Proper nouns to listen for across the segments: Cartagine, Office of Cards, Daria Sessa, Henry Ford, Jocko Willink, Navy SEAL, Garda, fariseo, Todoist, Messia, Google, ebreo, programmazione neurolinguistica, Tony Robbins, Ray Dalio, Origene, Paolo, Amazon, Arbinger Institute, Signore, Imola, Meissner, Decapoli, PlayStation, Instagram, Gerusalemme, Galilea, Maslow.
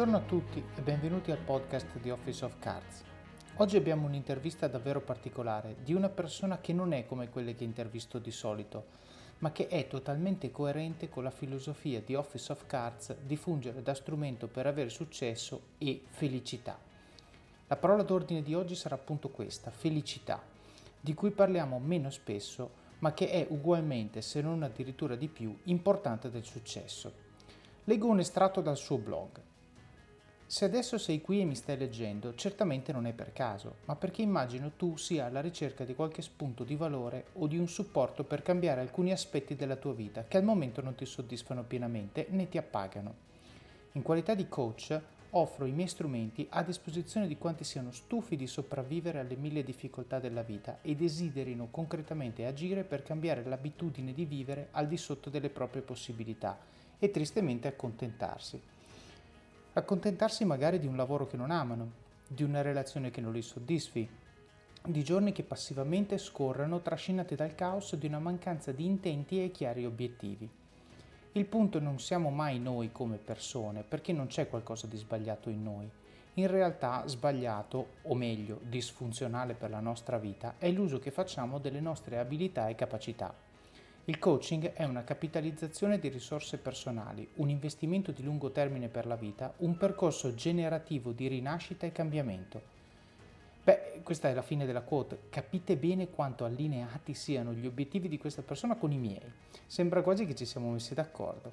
Buongiorno a tutti e benvenuti al podcast di Office of Cards. Oggi abbiamo un'intervista davvero particolare di una persona che non è come quelle che intervisto di solito, ma che è totalmente coerente con la filosofia di Office of Cards di fungere da strumento per avere successo e felicità. La parola d'ordine di oggi sarà appunto questa, felicità, di cui parliamo meno spesso, ma che è ugualmente, se non addirittura di più, importante del successo. Leggo un estratto dal suo blog. Se adesso sei qui e mi stai leggendo, certamente non è per caso, ma perché immagino tu sia alla ricerca di qualche spunto di valore o di un supporto per cambiare alcuni aspetti della tua vita che al momento non ti soddisfano pienamente né ti appagano. In qualità di coach, offro i miei strumenti a disposizione di quanti siano stufi di sopravvivere alle mille difficoltà della vita e desiderino concretamente agire per cambiare l'abitudine di vivere al di sotto delle proprie possibilità e tristemente accontentarsi. Accontentarsi magari di un lavoro che non amano, di una relazione che non li soddisfi, di giorni che passivamente scorrono trascinati dal caos di una mancanza di intenti e chiari obiettivi. Il punto non siamo mai noi come persone, perché non c'è qualcosa di sbagliato in noi. In realtà sbagliato, o meglio, disfunzionale per la nostra vita, è l'uso che facciamo delle nostre abilità e capacità. Il coaching è una capitalizzazione di risorse personali, un investimento di lungo termine per la vita, un percorso generativo di rinascita e cambiamento. Beh, questa è la fine della quote. Capite bene quanto allineati siano gli obiettivi di questa persona con i miei. Sembra quasi che ci siamo messi d'accordo.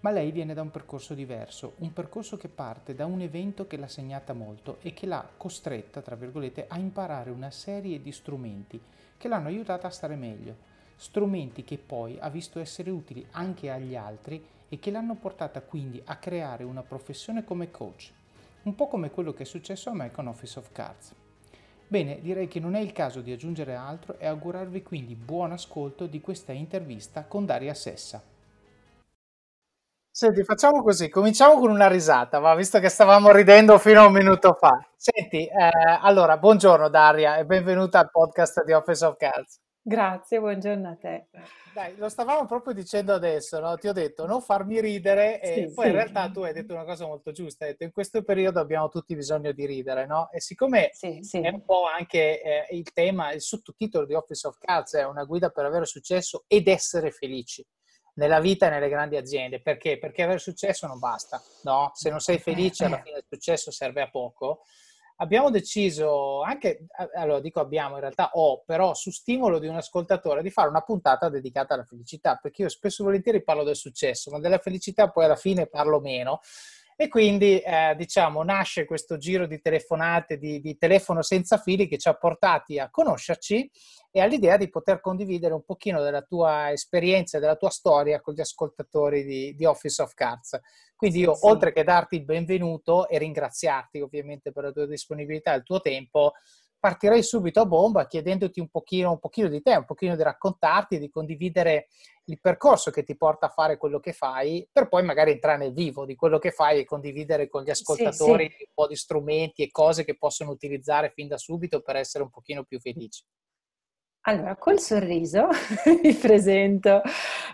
Ma lei viene da un percorso diverso, un percorso che parte da un evento che l'ha segnata molto e che l'ha costretta, tra virgolette, a imparare una serie di strumenti che l'hanno aiutata a stare meglio. Strumenti che poi ha visto essere utili anche agli altri e che l'hanno portata quindi a creare una professione come coach, un po' come quello che è successo a me con Office of Cards. Bene, direi che non è il caso di aggiungere altro e augurarvi quindi buon ascolto di questa intervista con Daria Sessa. Senti, facciamo così, cominciamo con una risata, ma visto che stavamo ridendo fino a un minuto fa. Senti, allora, buongiorno Daria e benvenuta al podcast di Office of Cards. Grazie, buongiorno a te. Dai, lo stavamo proprio dicendo adesso, no? Ti ho detto non farmi ridere e sì, poi sì. In realtà tu hai detto una cosa molto giusta, hai detto in questo periodo abbiamo tutti bisogno di ridere, no? E siccome sì. È un po' anche il tema, il sottotitolo di Office of Cards è una guida per avere successo ed essere felici nella vita e nelle grandi aziende. Perché? Perché avere successo non basta, no? Se non sei felice alla fine il successo serve a poco. Abbiamo deciso anche, allora dico abbiamo, in realtà però su stimolo di un ascoltatore di fare una puntata dedicata alla felicità, perché io spesso e volentieri parlo del successo, ma della felicità poi alla fine parlo meno. E quindi nasce questo giro di telefonate, di telefono senza fili che ci ha portati a conoscerci e all'idea di poter condividere un pochino della tua esperienza, della tua storia con gli ascoltatori di Office of Cards. Quindi io oltre che darti il benvenuto e ringraziarti ovviamente per la tua disponibilità e il tuo tempo, partirei subito a bomba chiedendoti un pochino di te, un pochino di raccontarti, di condividere il percorso che ti porta a fare quello che fai, per poi magari entrare nel vivo di quello che fai e condividere con gli ascoltatori un po' di strumenti e cose che possono utilizzare fin da subito per essere un pochino più felici. Allora, col sorriso mi presento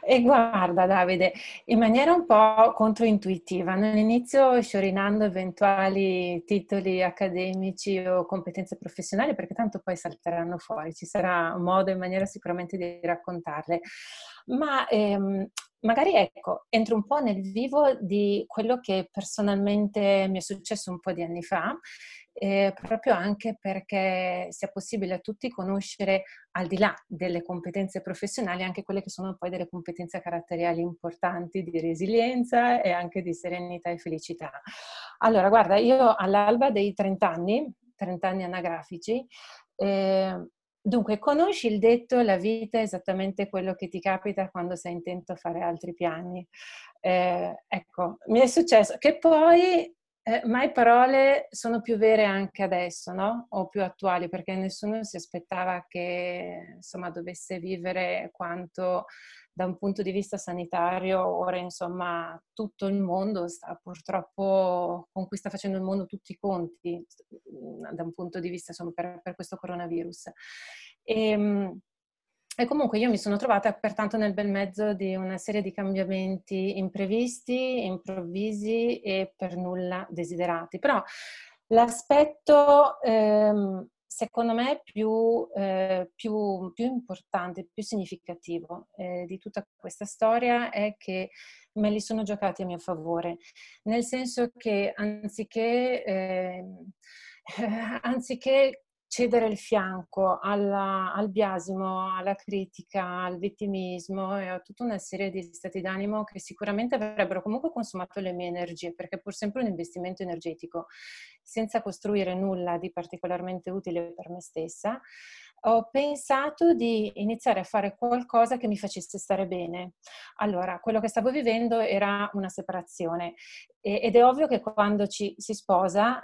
e guarda Davide, in maniera un po' controintuitiva, non inizio sciorinando eventuali titoli accademici o competenze professionali perché tanto poi salteranno fuori, ci sarà modo e maniera sicuramente di raccontarle, ma magari entro un po' nel vivo di quello che personalmente mi è successo un po' di anni fa. Proprio anche perché sia possibile a tutti conoscere al di là delle competenze professionali anche quelle che sono poi delle competenze caratteriali importanti di resilienza e anche di serenità e felicità. Allora guarda, io all'alba dei 30 anni anagrafici, dunque conosci il detto la vita è esattamente quello che ti capita quando sei intento a fare altri piani. Mi è successo che poi mai parole sono più vere anche adesso, no? O più attuali, perché nessuno si aspettava che dovesse vivere quanto da un punto di vista sanitario ora tutto il mondo sta facendo il mondo tutti i conti da un punto di vista per questo coronavirus. E E comunque io mi sono trovata pertanto nel bel mezzo di una serie di cambiamenti imprevisti, improvvisi e per nulla desiderati. Però l'aspetto secondo me più importante, più significativo di tutta questa storia è che me li sono giocati a mio favore, nel senso che anziché cedere il fianco al biasimo, alla critica, al vittimismo e a tutta una serie di stati d'animo che sicuramente avrebbero comunque consumato le mie energie, perché è pur sempre un investimento energetico, senza costruire nulla di particolarmente utile per me stessa, ho pensato di iniziare a fare qualcosa che mi facesse stare bene. Allora, quello che stavo vivendo era una separazione ed è ovvio che quando ci si sposa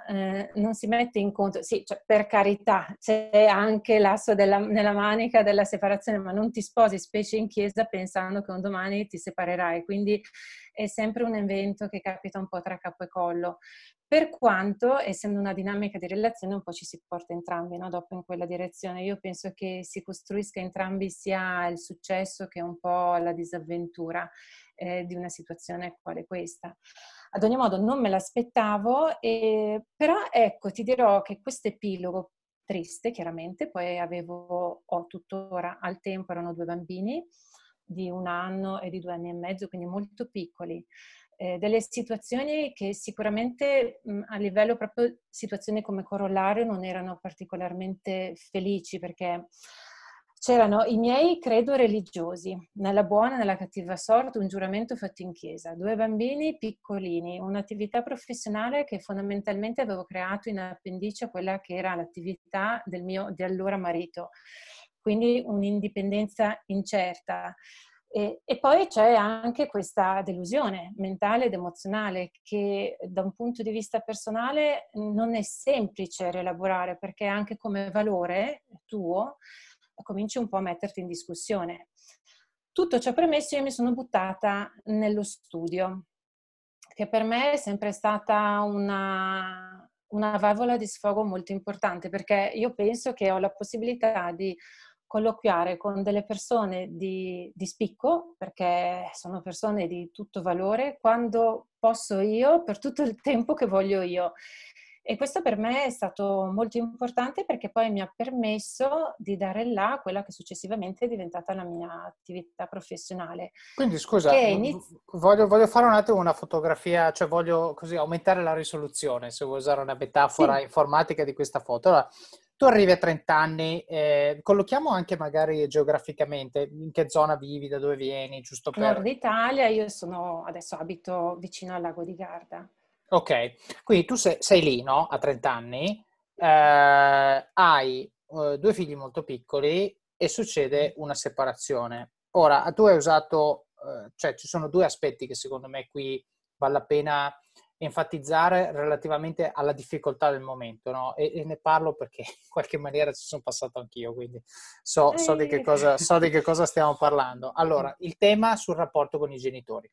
non si mette in conto, sì, cioè, per carità, c'è anche l'asso nella manica della separazione, ma non ti sposi, specie in chiesa, pensando che un domani ti separerai, quindi è sempre un evento che capita un po' tra capo e collo. Per quanto, essendo una dinamica di relazione, un po' ci si porta entrambi, no? Dopo in quella direzione. Io penso che si costruisca entrambi sia il successo che un po' la disavventura di una situazione quale questa. Ad ogni modo non me l'aspettavo, però ecco, ti dirò che questo epilogo triste, chiaramente, poi ho tuttora al tempo, erano 2 bambini di 1 anno e di 2 anni e mezzo, quindi molto piccoli. Delle situazioni che sicuramente a livello proprio situazioni come corollario non erano particolarmente felici, perché c'erano i miei, credo, religiosi, nella buona, nella cattiva sorte, un giuramento fatto in chiesa, 2 bambini piccolini, un'attività professionale che fondamentalmente avevo creato in appendice a quella che era l'attività del mio di allora marito, quindi un'indipendenza incerta. E poi c'è anche questa delusione mentale ed emozionale che da un punto di vista personale non è semplice rielaborare, perché anche come valore tuo cominci un po' a metterti in discussione. Tutto ciò premesso, io mi sono buttata nello studio, che per me è sempre stata una valvola di sfogo molto importante, perché io penso che ho la possibilità di colloquiare con delle persone di spicco, perché sono persone di tutto valore, quando posso io, per tutto il tempo che voglio io. E questo per me è stato molto importante, perché poi mi ha permesso di dare là a quella che successivamente è diventata la mia attività professionale. Quindi scusa, voglio fare un attimo una fotografia, cioè voglio così aumentare la risoluzione, se vuoi usare una metafora informatica di questa foto. Allora, tu arrivi a 30 anni, collochiamo anche magari geograficamente, in che zona vivi, da dove vieni, giusto per... Nord Italia, io adesso abito vicino al lago di Garda. Ok, quindi tu sei lì, no? A 30 anni, hai 2 figli molto piccoli e succede una separazione. Ora, tu hai usato, cioè ci sono 2 aspetti che secondo me qui vale la pena enfatizzare relativamente alla difficoltà del momento, no? E ne parlo perché in qualche maniera ci sono passato anch'io, quindi so di che cosa stiamo parlando. Allora, il tema sul rapporto con i genitori,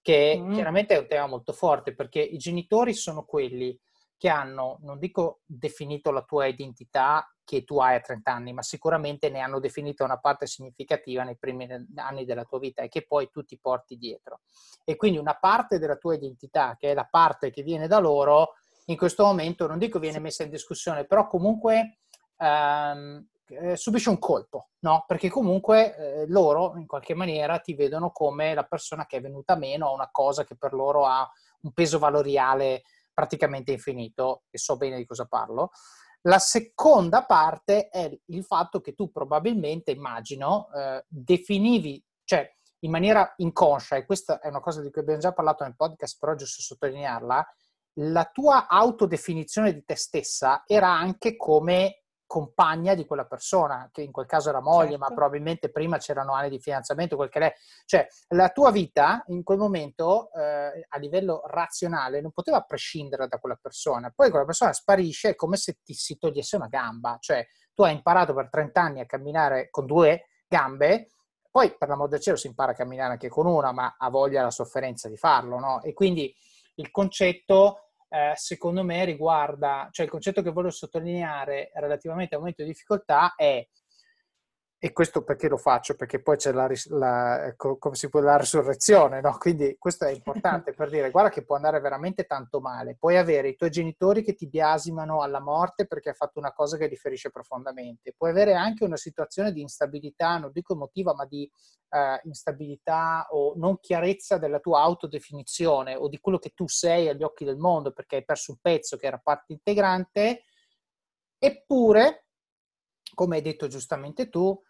che chiaramente è un tema molto forte, perché i genitori sono quelli che hanno, non dico definito la tua identità che tu hai a 30 anni, ma sicuramente ne hanno definito una parte significativa nei primi anni della tua vita e che poi tu ti porti dietro. E quindi una parte della tua identità, che è la parte che viene da loro, in questo momento, non dico viene messa in discussione, però comunque subisce un colpo, no? Perché comunque loro in qualche maniera ti vedono come la persona che è venuta meno a una cosa che per loro ha un peso valoriale praticamente infinito, e so bene di cosa parlo. La seconda parte è il fatto che tu probabilmente, immagino, definivi, cioè in maniera inconscia, e questa è una cosa di cui abbiamo già parlato nel podcast, però giusto sottolinearla, la tua autodefinizione di te stessa era anche come compagna di quella persona, che in quel caso era moglie, certo, ma probabilmente prima c'erano anni di fidanzamento, quel che lei... Cioè, la tua vita in quel momento, a livello razionale, non poteva prescindere da quella persona. Poi quella persona sparisce, è come se ti si togliesse una gamba. Cioè, tu hai imparato per 30 anni a camminare con 2 gambe, poi, per l'amor del cielo, si impara a camminare anche con una, ma ha voglia la sofferenza di farlo, no? E quindi il concetto... secondo me riguarda, cioè il concetto che voglio sottolineare relativamente al momento di difficoltà è E questo perché lo faccio? Perché poi c'è la resurrezione, no? Quindi questo è importante per dire, guarda che può andare veramente tanto male. Puoi avere i tuoi genitori che ti biasimano alla morte perché hai fatto una cosa che differisce profondamente. Puoi avere anche una situazione di instabilità, non dico emotiva, ma di instabilità o non chiarezza della tua autodefinizione o di quello che tu sei agli occhi del mondo perché hai perso un pezzo che era parte integrante. Eppure, come hai detto giustamente tu,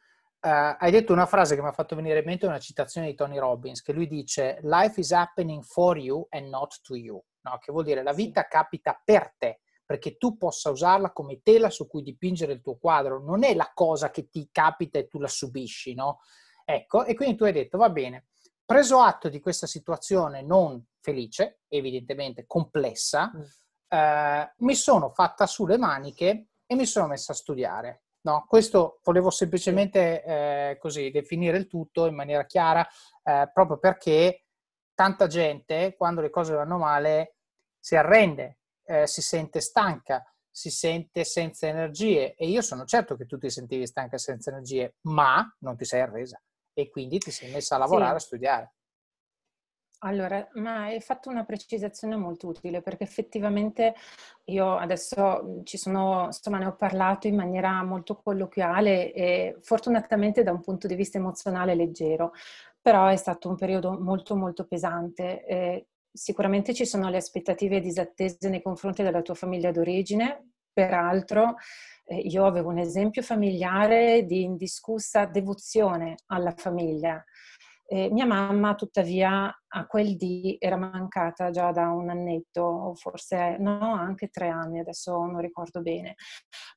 hai detto una frase che mi ha fatto venire in mente, una citazione di Tony Robbins, che lui dice "Life is happening for you and not to you", no? Che vuol dire la vita capita per te, perché tu possa usarla come tela su cui dipingere il tuo quadro, non è la cosa che ti capita e tu la subisci, no? Ecco, e quindi tu hai detto, va bene, preso atto di questa situazione non felice, evidentemente complessa, mi sono fatta sulle maniche e mi sono messa a studiare. No, questo volevo semplicemente così definire il tutto in maniera chiara, proprio perché tanta gente quando le cose vanno male si arrende, si sente stanca, si sente senza energie e io sono certo che tu ti sentivi stanca e senza energie, ma non ti sei arresa e quindi ti sei messa a lavorare, sì, a studiare. Allora, ma hai fatto una precisazione molto utile perché effettivamente io adesso ne ho parlato in maniera molto colloquiale e fortunatamente da un punto di vista emozionale leggero, però è stato un periodo molto molto pesante. Sicuramente ci sono le aspettative disattese nei confronti della tua famiglia d'origine. Peraltro io avevo un esempio familiare di indiscussa devozione alla famiglia. Mia mamma, tuttavia, a quel dì era mancata già da un annetto, o forse no, anche 3 anni, adesso non ricordo bene.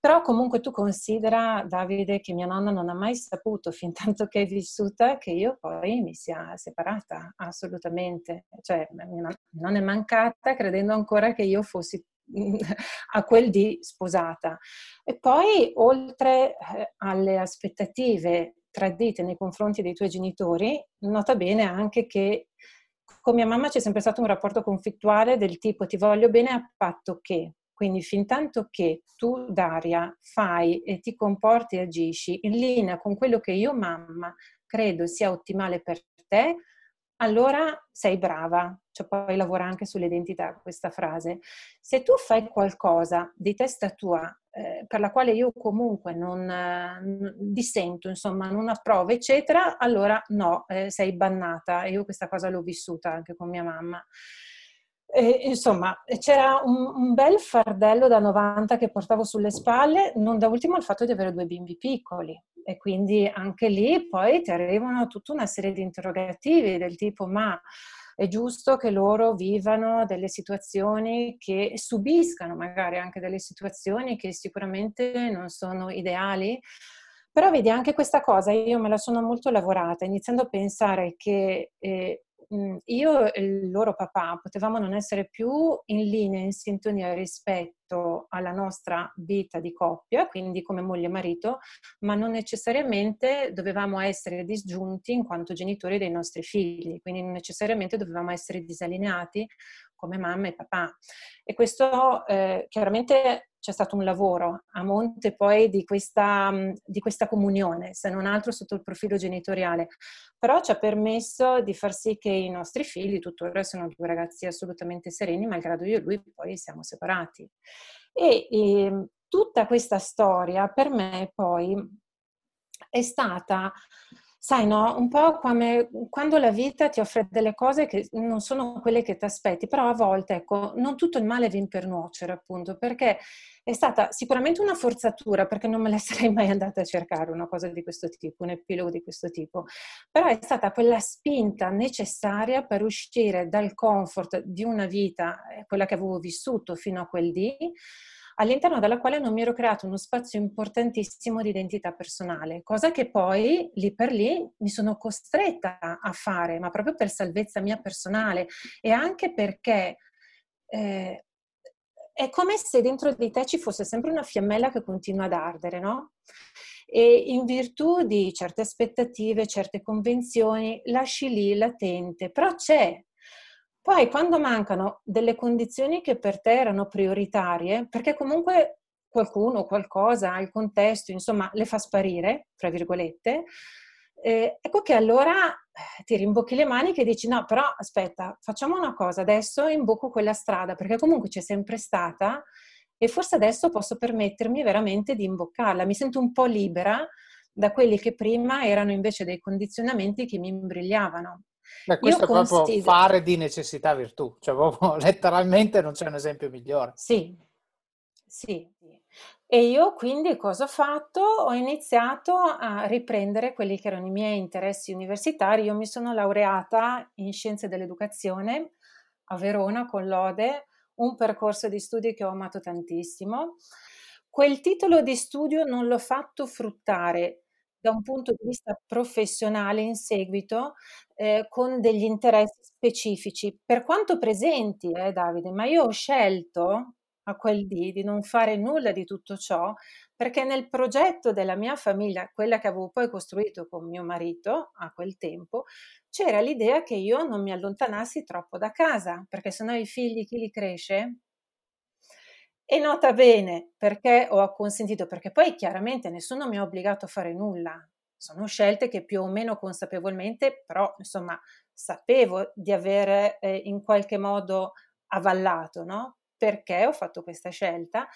Però comunque tu considera, Davide, che mia nonna non ha mai saputo, fin tanto che è vissuta, che io poi mi sia separata, assolutamente. Cioè, mia nonna è mancata credendo ancora che io fossi a quel dì sposata. E poi, oltre alle aspettative tradite nei confronti dei tuoi genitori, nota bene anche che con mia mamma c'è sempre stato un rapporto conflittuale del tipo ti voglio bene a patto che, quindi fin tanto che tu Daria fai e ti comporti e agisci in linea con quello che io mamma credo sia ottimale per te, allora sei brava, cioè poi lavora anche sull'identità questa frase. Se tu fai qualcosa di testa tua per la quale io comunque non dissento, insomma, non approvo, eccetera, allora no, sei bannata. E io questa cosa l'ho vissuta anche con mia mamma. Insomma, c'era un bel fardello da 90 che portavo sulle spalle, non da ultimo il fatto di avere 2 bimbi piccoli. E quindi anche lì poi ti arrivano tutta una serie di interrogativi del tipo ma è giusto che loro vivano delle situazioni, che subiscano magari anche delle situazioni che sicuramente non sono ideali? Però vedi, anche questa cosa io me la sono molto lavorata, iniziando a pensare che io e il loro papà potevamo non essere più in linea, in sintonia rispetto alla nostra vita di coppia, quindi come moglie e marito, ma non necessariamente dovevamo essere disgiunti in quanto genitori dei nostri figli, quindi non necessariamente dovevamo essere disallineati come mamma e papà. E questo chiaramente c'è stato un lavoro a monte poi di questa comunione, se non altro sotto il profilo genitoriale, però ci ha permesso di far sì che i nostri figli tuttora sono 2 ragazzi assolutamente sereni, malgrado io e lui poi siamo separati. E tutta questa storia per me poi è stata, sai, no, un po' come quando la vita ti offre delle cose che non sono quelle che ti aspetti, però a volte, ecco, non tutto il male viene per nuocere, appunto, perché è stata sicuramente una forzatura, perché non me la sarei mai andata a cercare una cosa di questo tipo, un epilogo di questo tipo, però è stata quella spinta necessaria per uscire dal comfort di una vita, quella che avevo vissuto fino a quel dì, all'interno della quale non mi ero creato uno spazio importantissimo di identità personale, cosa che poi lì per lì mi sono costretta a fare, ma proprio per salvezza mia personale e anche perché è come se dentro di te ci fosse sempre una fiammella che continua ad ardere, no? E in virtù di certe aspettative, certe convenzioni, lasci lì latente, però c'è. Poi quando mancano delle condizioni che per te erano prioritarie, perché comunque qualcuno, qualcosa, il contesto, insomma, le fa sparire, tra virgolette, ecco che allora ti rimbocchi le maniche e dici no, però aspetta, facciamo una cosa, adesso imbocco quella strada, perché comunque c'è sempre stata e forse adesso posso permettermi veramente di imboccarla. Mi sento un po' libera da quelli che prima erano invece dei condizionamenti che mi imbrigliavano. Beh, questo è proprio fare di necessità virtù, cioè proprio letteralmente non c'è un esempio migliore. Sì, sì. E io quindi cosa ho fatto? Ho iniziato a riprendere quelli che erano i miei interessi universitari. Io mi sono laureata in scienze dell'educazione a Verona con lode, un percorso di studi che ho amato tantissimo. Quel titolo di studio non l'ho fatto fruttare da un punto di vista professionale in seguito, con degli interessi specifici, per quanto presenti, Davide, ma io ho scelto a quel dì di non fare nulla di tutto ciò, perché nel progetto della mia famiglia, quella che avevo poi costruito con mio marito a quel tempo, c'era l'idea che io non mi allontanassi troppo da casa, perché sennò i figli chi li cresce? E nota bene, perché ho acconsentito, perché poi chiaramente nessuno mi ha obbligato a fare nulla, sono scelte che più o meno consapevolmente, però insomma sapevo di aver in qualche modo avallato, no? Perché ho fatto questa scelta?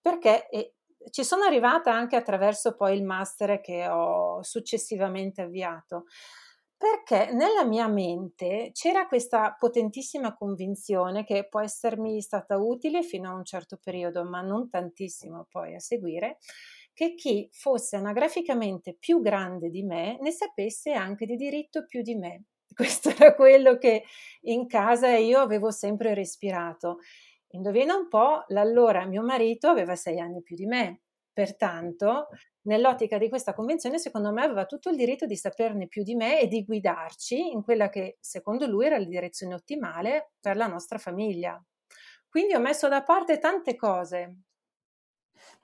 Perché ci sono arrivata anche attraverso poi il master che ho successivamente avviato, perché nella mia mente c'era questa potentissima convinzione che può essermi stata utile fino a un certo periodo, ma non tantissimo poi a seguire, che chi fosse anagraficamente più grande di me ne sapesse anche di diritto più di me. Questo era quello che in casa io avevo sempre respirato. Indovina un po', l'allora mio marito aveva 6 anni più di me, pertanto nell'ottica di questa convenzione secondo me aveva tutto il diritto di saperne più di me e di guidarci in quella che secondo lui era la direzione ottimale per la nostra famiglia. Quindi ho messo da parte tante cose.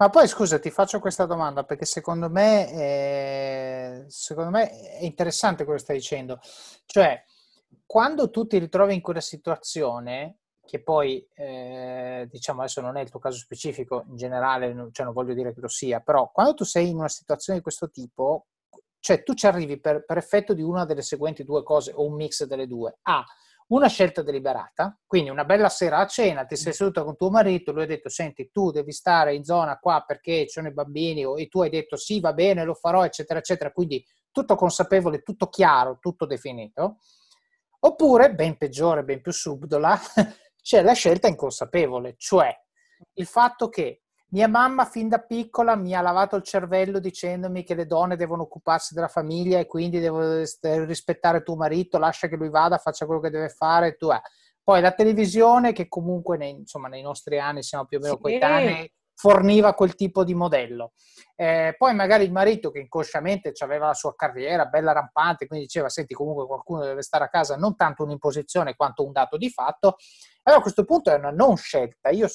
Ma poi scusa, ti faccio questa domanda perché secondo me è interessante quello che stai dicendo, cioè quando tu ti ritrovi in quella situazione che poi, diciamo adesso non è il tuo caso specifico in generale, cioè non voglio dire che lo sia, però quando tu sei in una situazione di questo tipo, cioè tu ci arrivi per effetto di una delle seguenti due cose o un mix delle due. A, una scelta deliberata, quindi una bella sera a cena, ti sei seduta con tuo marito, lui ha detto senti tu devi stare in zona qua perché ci sono i bambini e tu hai detto sì va bene lo farò eccetera eccetera, quindi tutto consapevole, tutto chiaro, tutto definito. Oppure, ben peggiore, ben più subdola, c'è la scelta inconsapevole, cioè il fatto che mia mamma fin da piccola mi ha lavato il cervello dicendomi che le donne devono occuparsi della famiglia e quindi devo rispettare tuo marito, lascia che lui vada, faccia quello che deve fare. Poi la televisione, che comunque nei nostri anni siamo più o meno coetanei, forniva quel tipo di modello. Poi magari il marito che inconsciamente aveva la sua carriera bella rampante, quindi diceva senti comunque qualcuno deve stare a casa, non tanto un'imposizione quanto un dato di fatto. Allora a questo punto è una non scelta. È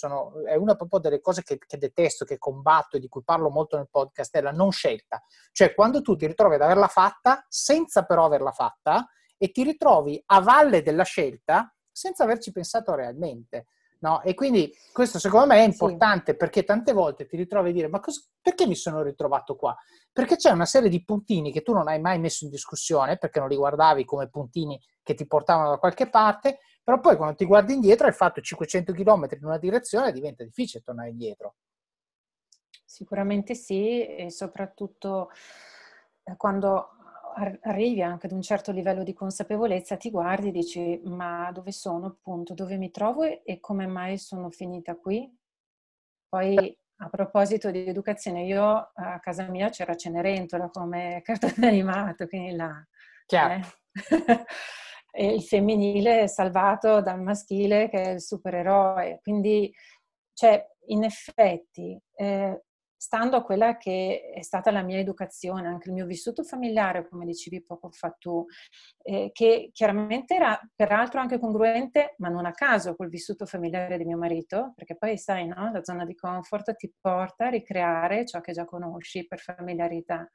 una proprio delle cose che detesto, che combatto e di cui parlo molto nel podcast, è la non scelta. Cioè quando tu ti ritrovi ad averla fatta senza però averla fatta e ti ritrovi a valle della scelta senza averci pensato realmente. No? E quindi questo secondo me è importante, sì, perché tante volte ti ritrovi a dire perché mi sono ritrovato qua? Perché c'è una serie di puntini che tu non hai mai messo in discussione perché non li guardavi come puntini che ti portavano da qualche parte, però poi quando ti guardi indietro hai fatto 500 km in una direzione e diventa difficile tornare indietro. Sicuramente sì, e soprattutto quando arrivi anche ad un certo livello di consapevolezza, ti guardi e dici ma dove sono appunto, dove mi trovo e come mai sono finita qui? Poi a proposito di educazione, io a casa mia c'era Cenerentola come cartone animato, quindi là e il femminile è salvato dal maschile che è il supereroe, quindi cioè in effetti stando a quella che è stata la mia educazione, anche il mio vissuto familiare, come dicevi poco fa tu, che chiaramente era peraltro anche congruente, ma non a caso, col vissuto familiare di mio marito, perché poi sai, no? La zona di comfort ti porta a ricreare ciò che già conosci per familiarità.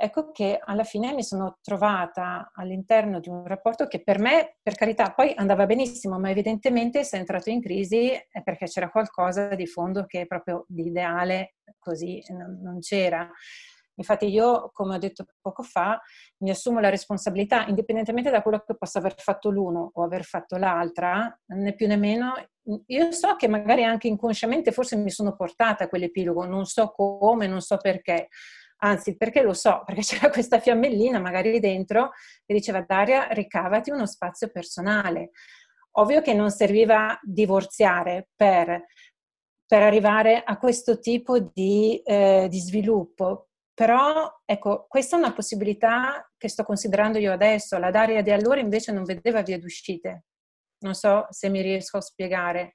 ecco che alla fine mi sono trovata all'interno di un rapporto che per me, per carità, poi andava benissimo, ma evidentemente se è entrato in crisi è perché c'era qualcosa di fondo che proprio di ideale così non c'era. Infatti io, come ho detto poco fa, mi assumo la responsabilità, indipendentemente da quello che possa aver fatto l'uno o aver fatto l'altra, né più né meno. Io so che magari anche inconsciamente forse mi sono portata a quell'epilogo, non so come, non so perché. Anzi, perché lo so, perché c'era questa fiammellina magari dentro che diceva Daria, ricavati uno spazio personale. Ovvio che non serviva divorziare per arrivare a questo tipo di sviluppo. Però, ecco, questa è una possibilità che sto considerando io adesso. La Daria di allora invece non vedeva vie d'uscite. Non so se mi riesco a spiegare.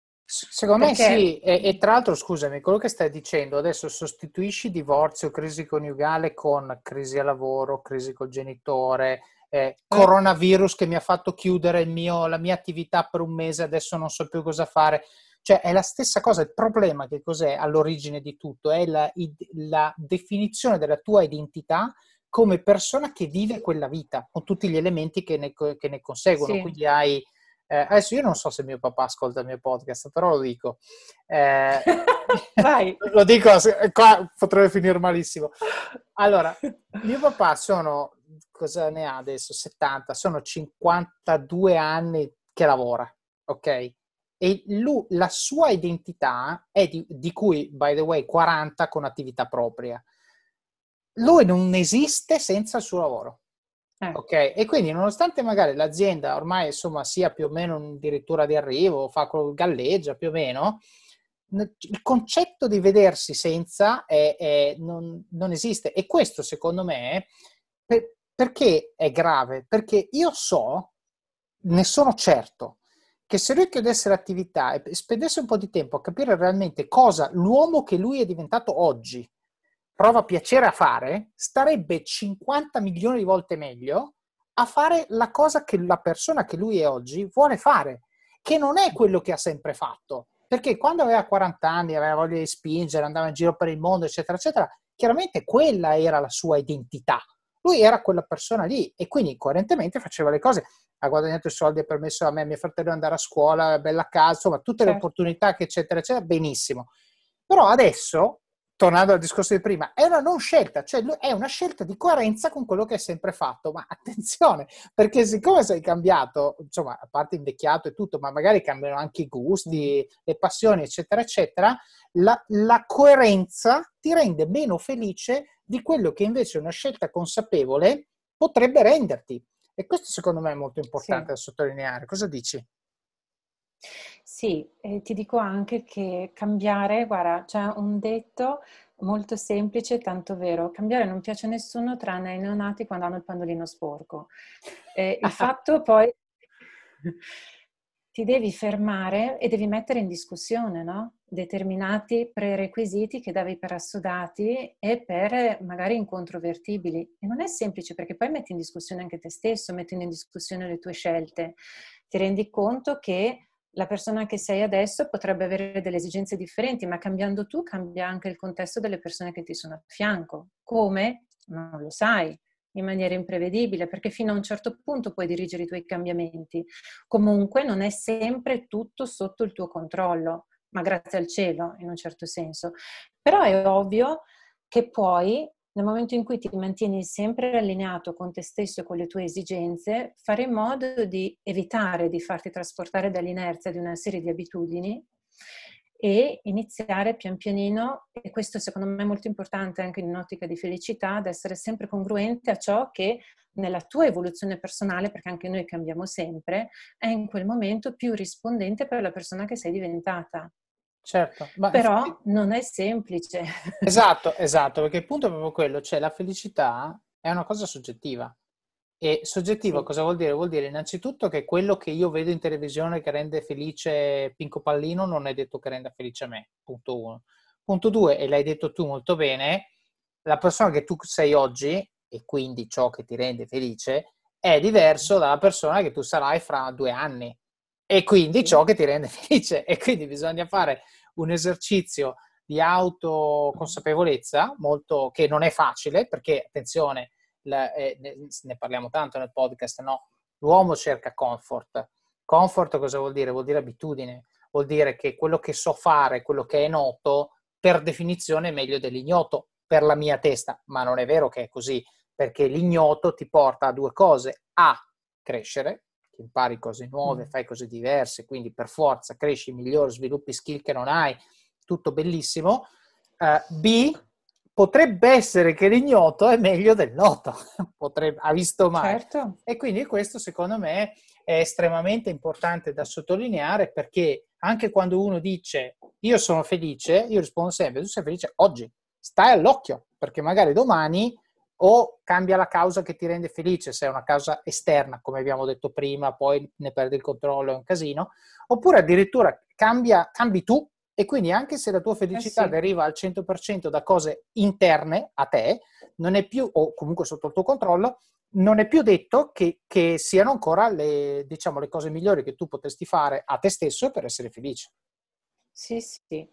Secondo me sì, e tra l'altro scusami, quello che stai dicendo adesso, sostituisci divorzio, crisi coniugale con crisi al lavoro, crisi col genitore, coronavirus che mi ha fatto chiudere la mia attività per un mese, adesso non so più cosa fare, cioè è la stessa cosa. Il problema che cos'è all'origine di tutto? È la definizione della tua identità come persona che vive quella vita, con tutti gli elementi che ne conseguono, sì. Quindi hai... adesso io non so se mio papà ascolta il mio podcast, però lo dico. Vai. Lo dico, qua potrebbe finire malissimo. Allora, mio papà cosa ne ha adesso? 70, sono 52 anni che lavora, ok? E lui, la sua identità è di cui, by the way, 40 con attività propria. Lui non esiste senza il suo lavoro. Ok, e quindi nonostante magari l'azienda ormai insomma sia più o meno addirittura di arrivo, galleggia più o meno, il concetto di vedersi senza non esiste. E questo secondo me perché è grave? Perché io ne sono certo, che se lui chiudesse l'attività e spendesse un po' di tempo a capire realmente cosa l'uomo che lui è diventato oggi prova piacere a fare, starebbe 50 milioni di volte meglio a fare la cosa che la persona che lui è oggi vuole fare, che non è quello che ha sempre fatto, perché quando aveva 40 anni aveva voglia di spingere, andava in giro per il mondo, eccetera, eccetera, chiaramente quella era la sua identità, lui era quella persona lì e quindi coerentemente faceva le cose, ha guadagnato i soldi, ha permesso a me e a mio fratello di andare a scuola, bella casa, insomma tutte le opportunità, che eccetera, eccetera, benissimo. Però adesso, tornando al discorso di prima, è una non scelta, cioè è una scelta di coerenza con quello che hai sempre fatto, ma attenzione, perché siccome sei cambiato, insomma, a parte invecchiato e tutto, ma magari cambiano anche i gusti, le passioni, eccetera, eccetera, la coerenza ti rende meno felice di quello che invece una scelta consapevole potrebbe renderti. E questo secondo me è molto importante da sottolineare. Cosa dici? Sì, e ti dico anche che cambiare, guarda, c'è un detto molto semplice, tanto vero, cambiare non piace a nessuno tranne ai neonati quando hanno il pandolino sporco. Il fatto poi ti devi fermare e devi mettere in discussione, no? Determinati prerequisiti che davi per assodati e per magari incontrovertibili. E non è semplice perché poi metti in discussione anche te stesso, mettendo in discussione le tue scelte. Ti rendi conto che la persona che sei adesso potrebbe avere delle esigenze differenti, ma cambiando tu cambia anche il contesto delle persone che ti sono a fianco. Come? Non lo sai, in maniera imprevedibile, perché fino a un certo punto puoi dirigere i tuoi cambiamenti. Comunque non è sempre tutto sotto il tuo controllo, ma grazie al cielo in un certo senso. Però è ovvio che poi, nel momento in cui ti mantieni sempre allineato con te stesso e con le tue esigenze, fare in modo di evitare di farti trasportare dall'inerzia di una serie di abitudini e iniziare pian pianino, e questo secondo me è molto importante anche in un'ottica di felicità, ad essere sempre congruente a ciò che nella tua evoluzione personale, perché anche noi cambiamo sempre, è in quel momento più rispondente per la persona che sei diventata. Certo, ma però non è semplice. Esatto, perché il punto è proprio quello, cioè la felicità è una cosa soggettiva. E soggettivo sì. Cosa vuol dire? Vuol dire innanzitutto che quello che io vedo in televisione che rende felice Pinco Pallino non è detto che renda felice a me, punto uno. Punto due, e l'hai detto tu molto bene, la persona che tu sei oggi, e quindi ciò che ti rende felice, è diverso dalla persona che tu sarai fra 2 anni. E quindi ciò che ti rende felice. E quindi bisogna fare un esercizio di autoconsapevolezza molto, che non è facile, perché, attenzione, ne parliamo tanto nel podcast, no? L'uomo cerca comfort. Comfort cosa vuol dire? Vuol dire abitudine. Vuol dire che quello che so fare, quello che è noto, per definizione è meglio dell'ignoto, per la mia testa. Ma non è vero che è così, perché l'ignoto ti porta a 2 cose. A, crescere. Impari cose nuove, fai cose diverse, quindi per forza cresci, migliori, sviluppi skill che non hai, tutto bellissimo. B, potrebbe essere che l'ignoto è meglio del noto, ha visto mai. Certo. E quindi questo secondo me è estremamente importante da sottolineare, perché anche quando uno dice io sono felice, io rispondo sempre tu sei felice oggi, stai all'occhio, perché magari domani o cambia la causa che ti rende felice, se è una causa esterna, come abbiamo detto prima, poi ne perdi il controllo, è un casino, oppure addirittura cambi tu, e quindi anche se la tua felicità deriva al 100% da cose interne a te, non è più, o comunque sotto il tuo controllo, non è più detto che siano ancora le cose migliori che tu potresti fare a te stesso per essere felice. Sì, sì.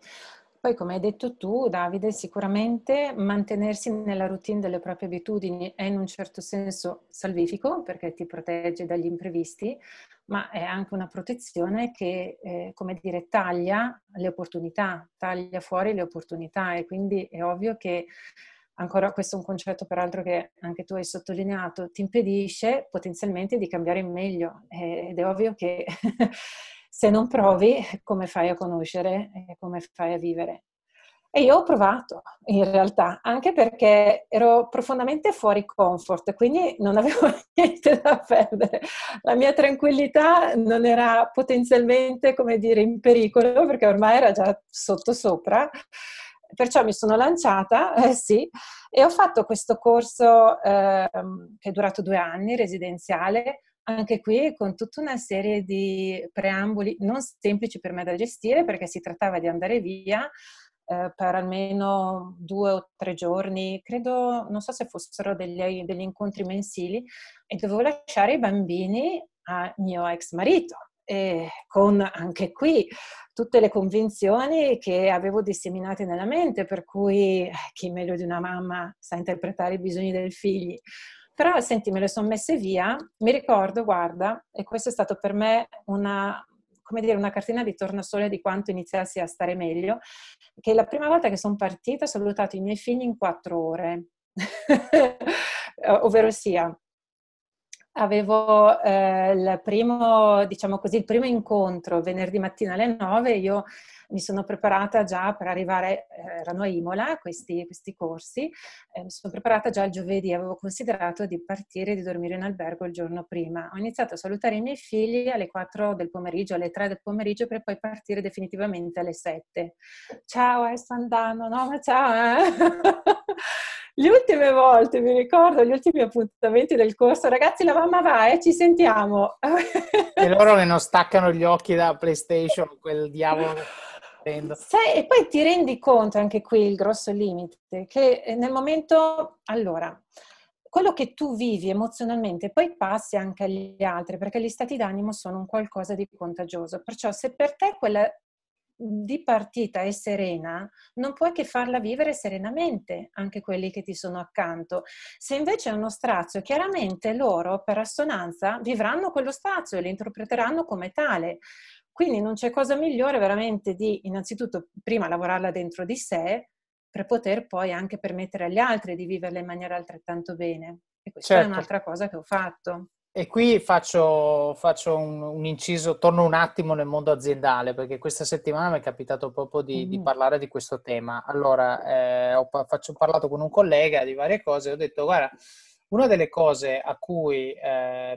Poi, come hai detto tu, Davide, sicuramente mantenersi nella routine delle proprie abitudini è in un certo senso salvifico, perché ti protegge dagli imprevisti, ma è anche una protezione che, taglia le opportunità, taglia fuori le opportunità, e quindi è ovvio che, ancora questo è un concetto peraltro che anche tu hai sottolineato, ti impedisce potenzialmente di cambiare in meglio, ed è ovvio che... Se non provi, come fai a conoscere e come fai a vivere? E io ho provato, in realtà, anche perché ero profondamente fuori comfort, quindi non avevo niente da perdere. La mia tranquillità non era potenzialmente, in pericolo, perché ormai era già sottosopra. Perciò mi sono lanciata, e ho fatto questo corso che è durato 2 anni, residenziale, anche qui con tutta una serie di preamboli non semplici per me da gestire, perché si trattava di andare via per almeno 2 o 3 giorni, credo, non so se fossero degli incontri mensili, e dovevo lasciare i bambini a mio ex marito, e con anche qui tutte le convinzioni che avevo disseminate nella mente, per cui chi meglio di una mamma sa interpretare i bisogni dei figli. Però senti, me le sono messe via, mi ricordo, guarda, e questo è stato per me una cartina di tornasole di quanto iniziassi a stare meglio, che la prima volta che sono partita ho salutato i miei figli in 4 ore, ovvero sia, avevo il primo incontro venerdì mattina alle 9, io mi sono preparata già per arrivare, erano a Imola questi corsi, mi sono preparata già il giovedì, avevo considerato di partire e di dormire in albergo il giorno prima. Ho iniziato a salutare i miei figli alle 4 del pomeriggio, alle 3 del pomeriggio, per poi partire definitivamente alle 7. Ciao, sto andando, no ma ciao, Le ultime volte, mi ricordo, gli ultimi appuntamenti del corso, ragazzi la mamma va, ci sentiamo. E loro che non staccano gli occhi da PlayStation, quel diavolo. E poi ti rendi conto, anche qui il grosso limite, che nel momento, allora, quello che tu vivi emozionalmente poi passi anche agli altri, perché gli stati d'animo sono un qualcosa di contagioso. Perciò se per te quella di partita è serena, non puoi che farla vivere serenamente anche quelli che ti sono accanto. Se invece è uno strazio, chiaramente loro per assonanza vivranno quello strazio e lo interpreteranno come tale. Quindi non c'è cosa migliore veramente di innanzitutto prima lavorarla dentro di sé, per poter poi anche permettere agli altri di viverla in maniera altrettanto bene. E questa certo. È un'altra cosa che ho fatto. E qui faccio un inciso, torno un attimo nel mondo aziendale, perché questa settimana mi è capitato proprio di parlare di questo tema. Allora, ho parlato con un collega di varie cose e ho detto, guarda, una delle cose a cui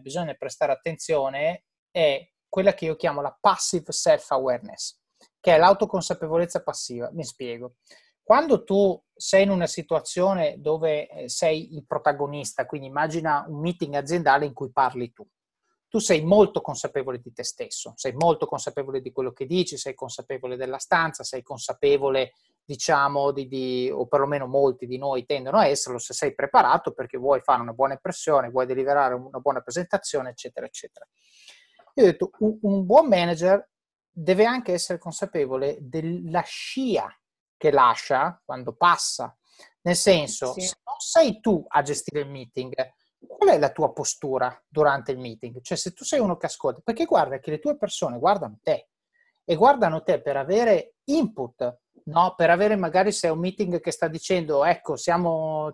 bisogna prestare attenzione è quella che io chiamo la passive self-awareness, che è l'autoconsapevolezza passiva. Mi spiego. Quando tu sei in una situazione dove sei il protagonista, quindi immagina un meeting aziendale in cui parli tu sei molto consapevole di te stesso, sei molto consapevole di quello che dici, sei consapevole della stanza, sei consapevole, diciamo, o perlomeno molti di noi tendono a esserlo se sei preparato perché vuoi fare una buona impressione, vuoi deliberare una buona presentazione, eccetera, eccetera. Io ho detto, un buon manager deve anche essere consapevole della scia che lascia quando passa, nel senso, sì. Se non sei tu a gestire il meeting, qual è la tua postura durante il meeting? Cioè, se tu sei uno che ascolta, perché guarda che le tue persone guardano te e guardano te per avere input, no? Per avere, magari, se è un meeting che sta dicendo ecco, ci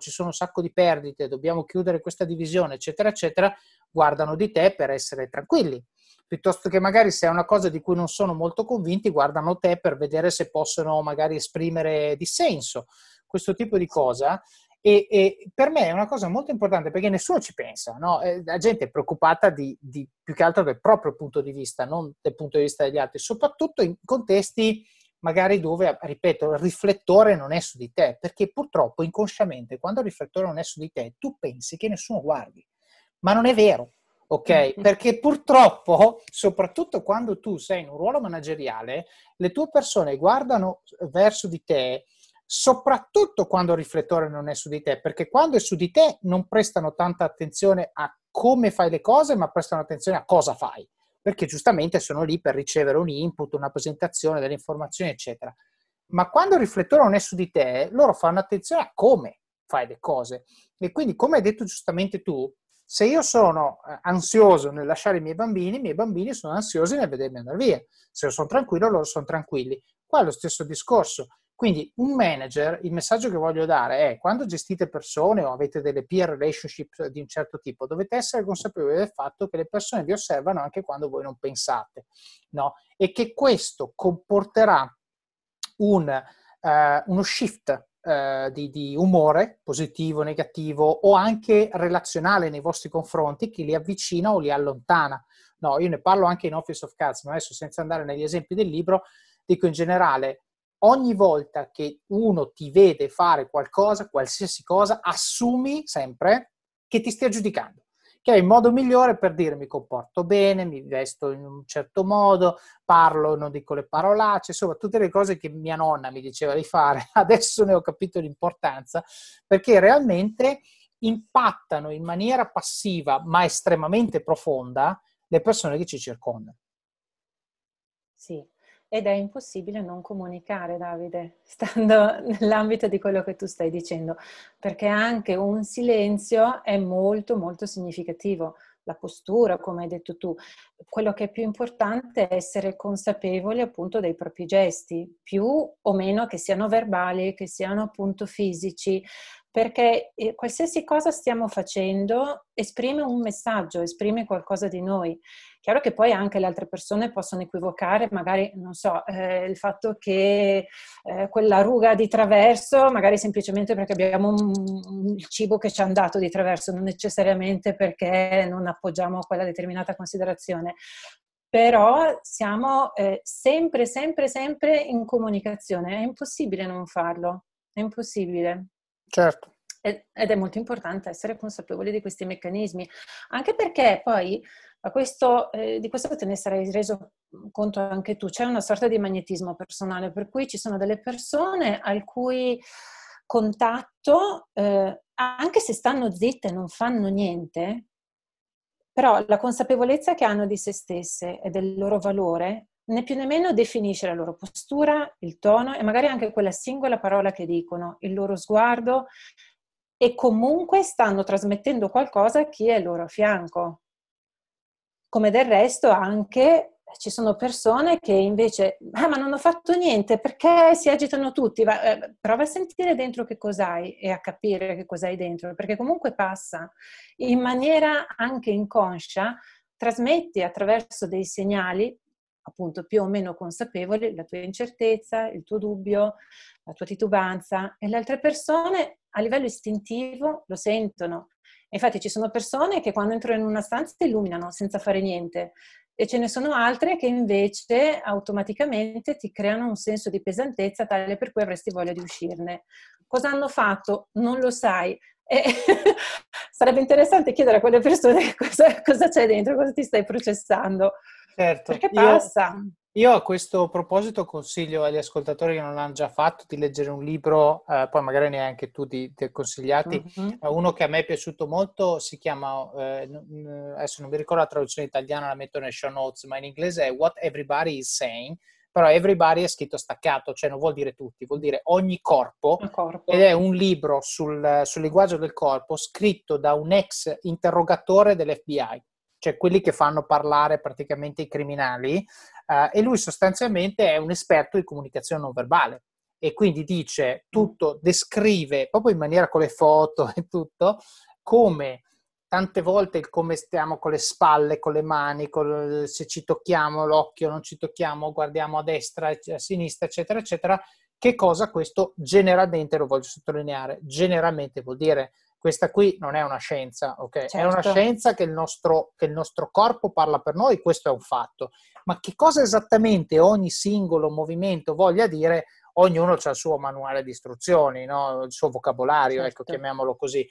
sono un sacco di perdite, dobbiamo chiudere questa divisione, eccetera, eccetera, guardano di te per essere tranquilli. Piuttosto che magari se è una cosa di cui non sono molto convinti, guardano te per vedere se possono magari esprimere dissenso, questo tipo di cosa. E per me è una cosa molto importante perché nessuno ci pensa, no? La gente è preoccupata di più che altro del proprio punto di vista, non del punto di vista degli altri, soprattutto in contesti magari dove, ripeto, il riflettore non è su di te, perché purtroppo inconsciamente quando il riflettore non è su di te tu pensi che nessuno guardi, ma non è vero. Ok? Perché purtroppo, soprattutto quando tu sei in un ruolo manageriale, le tue persone guardano verso di te, soprattutto quando il riflettore non è su di te, perché quando è su di te non prestano tanta attenzione a come fai le cose, ma prestano attenzione a cosa fai, perché giustamente sono lì per ricevere un input, una presentazione, delle informazioni, eccetera. Ma quando il riflettore non è su di te, loro fanno attenzione a come fai le cose. E quindi, come hai detto giustamente tu, se io sono ansioso nel lasciare i miei bambini sono ansiosi nel vedermi andare via. Se io sono tranquillo, loro sono tranquilli. Qua è lo stesso discorso. Quindi un manager, il messaggio che voglio dare è: quando gestite persone o avete delle peer relationship di un certo tipo, dovete essere consapevoli del fatto che le persone vi osservano anche quando voi non pensate, no? E che questo comporterà uno shift di umore, positivo, negativo, o anche relazionale nei vostri confronti, che li avvicina o li allontana. No, io ne parlo anche in Office of Cards, ma adesso, senza andare negli esempi del libro, dico in generale: ogni volta che uno ti vede fare qualcosa, qualsiasi cosa, assumi sempre che ti stia giudicando, che è il modo migliore per dire mi comporto bene, mi vesto in un certo modo, parlo, non dico le parolacce, insomma tutte le cose che mia nonna mi diceva di fare, adesso ne ho capito l'importanza, perché realmente impattano in maniera passiva ma estremamente profonda le persone che ci circondano. Sì. Ed è impossibile non comunicare, Davide, stando nell'ambito di quello che tu stai dicendo, perché anche un silenzio è molto molto significativo. La postura, come hai detto tu, quello che è più importante è essere consapevoli appunto dei propri gesti, più o meno che siano verbali, che siano appunto fisici, perché qualsiasi cosa stiamo facendo esprime un messaggio, esprime qualcosa di noi. Chiaro che poi anche le altre persone possono equivocare, magari, non so, il fatto che quella ruga di traverso, magari semplicemente perché abbiamo il cibo che ci è andato di traverso, non necessariamente perché non appoggiamo quella determinata considerazione. Però siamo sempre, sempre, sempre in comunicazione. È impossibile non farlo, è impossibile. Certo. Ed è molto importante essere consapevoli di questi meccanismi, anche perché poi di questo te ne sarai reso conto anche tu, c'è una sorta di magnetismo personale, per cui ci sono delle persone al cui contatto, anche se stanno zitte e non fanno niente, però la consapevolezza che hanno di se stesse e del loro valore né più né meno definisce la loro postura, il tono e magari anche quella singola parola che dicono, il loro sguardo, e comunque stanno trasmettendo qualcosa a chi è loro a fianco. Come del resto anche ci sono persone che invece ma non ho fatto niente, perché si agitano tutti? Prova a sentire dentro che cos'hai e a capire che cos'hai dentro, perché comunque passa in maniera anche inconscia, trasmetti attraverso dei segnali appunto più o meno consapevoli la tua incertezza, il tuo dubbio, la tua titubanza, e le altre persone a livello istintivo lo sentono. Infatti ci sono persone che quando entrano in una stanza si illuminano senza fare niente, e ce ne sono altre che invece automaticamente ti creano un senso di pesantezza tale per cui avresti voglia di uscirne. Cosa hanno fatto? Non lo sai. E sarebbe interessante chiedere a quelle persone cosa c'è dentro, cosa ti stai processando. Certo. Perché passa. Io a questo proposito consiglio agli ascoltatori che non l'hanno già fatto di leggere un libro, poi magari neanche tu ti hai consigliati, uno che a me è piaciuto molto, si chiama, adesso non mi ricordo la traduzione italiana, la metto nelle show notes, ma in inglese è What Everybody is Saying, però everybody è scritto staccato, cioè non vuol dire tutti, vuol dire ogni corpo, ed è un libro sul linguaggio del corpo scritto da un ex interrogatore dell'FBI, cioè quelli che fanno parlare praticamente i criminali, e lui sostanzialmente è un esperto di comunicazione non verbale, e quindi dice tutto, descrive proprio in maniera con le foto e tutto, come tante volte come stiamo con le spalle, con le mani, se ci tocchiamo l'occhio, non ci tocchiamo, guardiamo a destra, a sinistra, eccetera, eccetera, che cosa questo generalmente, lo voglio sottolineare, generalmente vuol dire. Questa qui non è una scienza, ok? Certo. È una scienza che il nostro corpo parla per noi, questo è un fatto. Ma che cosa esattamente ogni singolo movimento voglia dire? Ognuno ha il suo manuale di istruzioni, no? Il suo vocabolario, certo. Ecco, chiamiamolo così.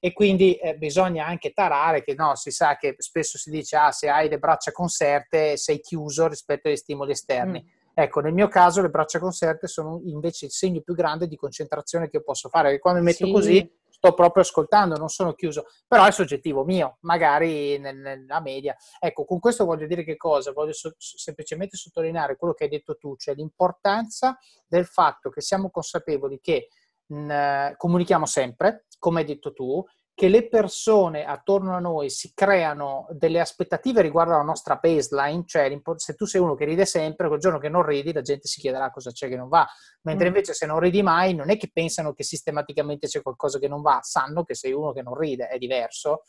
E quindi bisogna anche tarare che no, si sa che spesso si dice se hai le braccia conserte sei chiuso rispetto agli stimoli esterni. Ecco, nel mio caso le braccia conserte sono invece il segno più grande di concentrazione che io posso fare, perché quando mi metto così sto proprio ascoltando, non sono chiuso, però è soggettivo mio, magari nella media. Ecco, con questo voglio dire che cosa? Voglio semplicemente sottolineare quello che hai detto tu, cioè l'importanza del fatto che siamo consapevoli che comunichiamo sempre, come hai detto tu, che le persone attorno a noi si creano delle aspettative riguardo alla nostra baseline, cioè se tu sei uno che ride sempre, quel giorno che non ridi la gente si chiederà cosa c'è che non va, mentre invece se non ridi mai non è che pensano che sistematicamente c'è qualcosa che non va, sanno che sei uno che non ride, è diverso,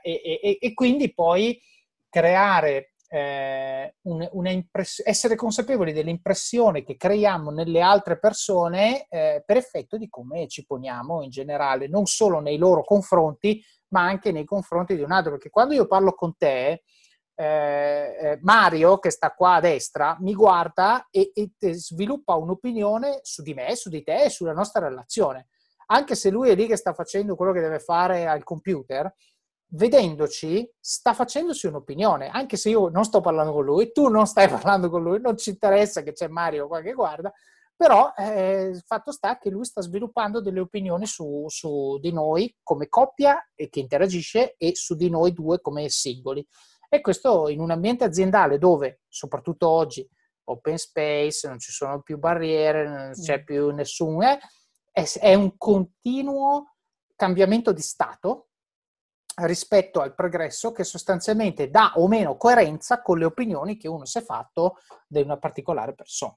e quindi poi creare essere consapevoli dell'impressione che creiamo nelle altre persone per effetto di come ci poniamo in generale, non solo nei loro confronti, ma anche nei confronti di un altro, perché quando io parlo con te, Mario, che sta qua a destra, mi guarda e sviluppa un'opinione su di me, su di te e sulla nostra relazione, anche se lui è lì che sta facendo quello che deve fare al computer. Vedendoci sta facendosi un'opinione, anche se io non sto parlando con lui, tu non stai parlando con lui, non ci interessa che c'è Mario qua che guarda, però il fatto sta che lui sta sviluppando delle opinioni su di noi come coppia e che interagisce, e su di noi due come singoli. E questo in un ambiente aziendale dove, soprattutto oggi, open space, non ci sono più barriere, non c'è più nessuno, è un continuo cambiamento di stato rispetto al progresso che sostanzialmente dà o meno coerenza con le opinioni che uno si è fatto di una particolare persona.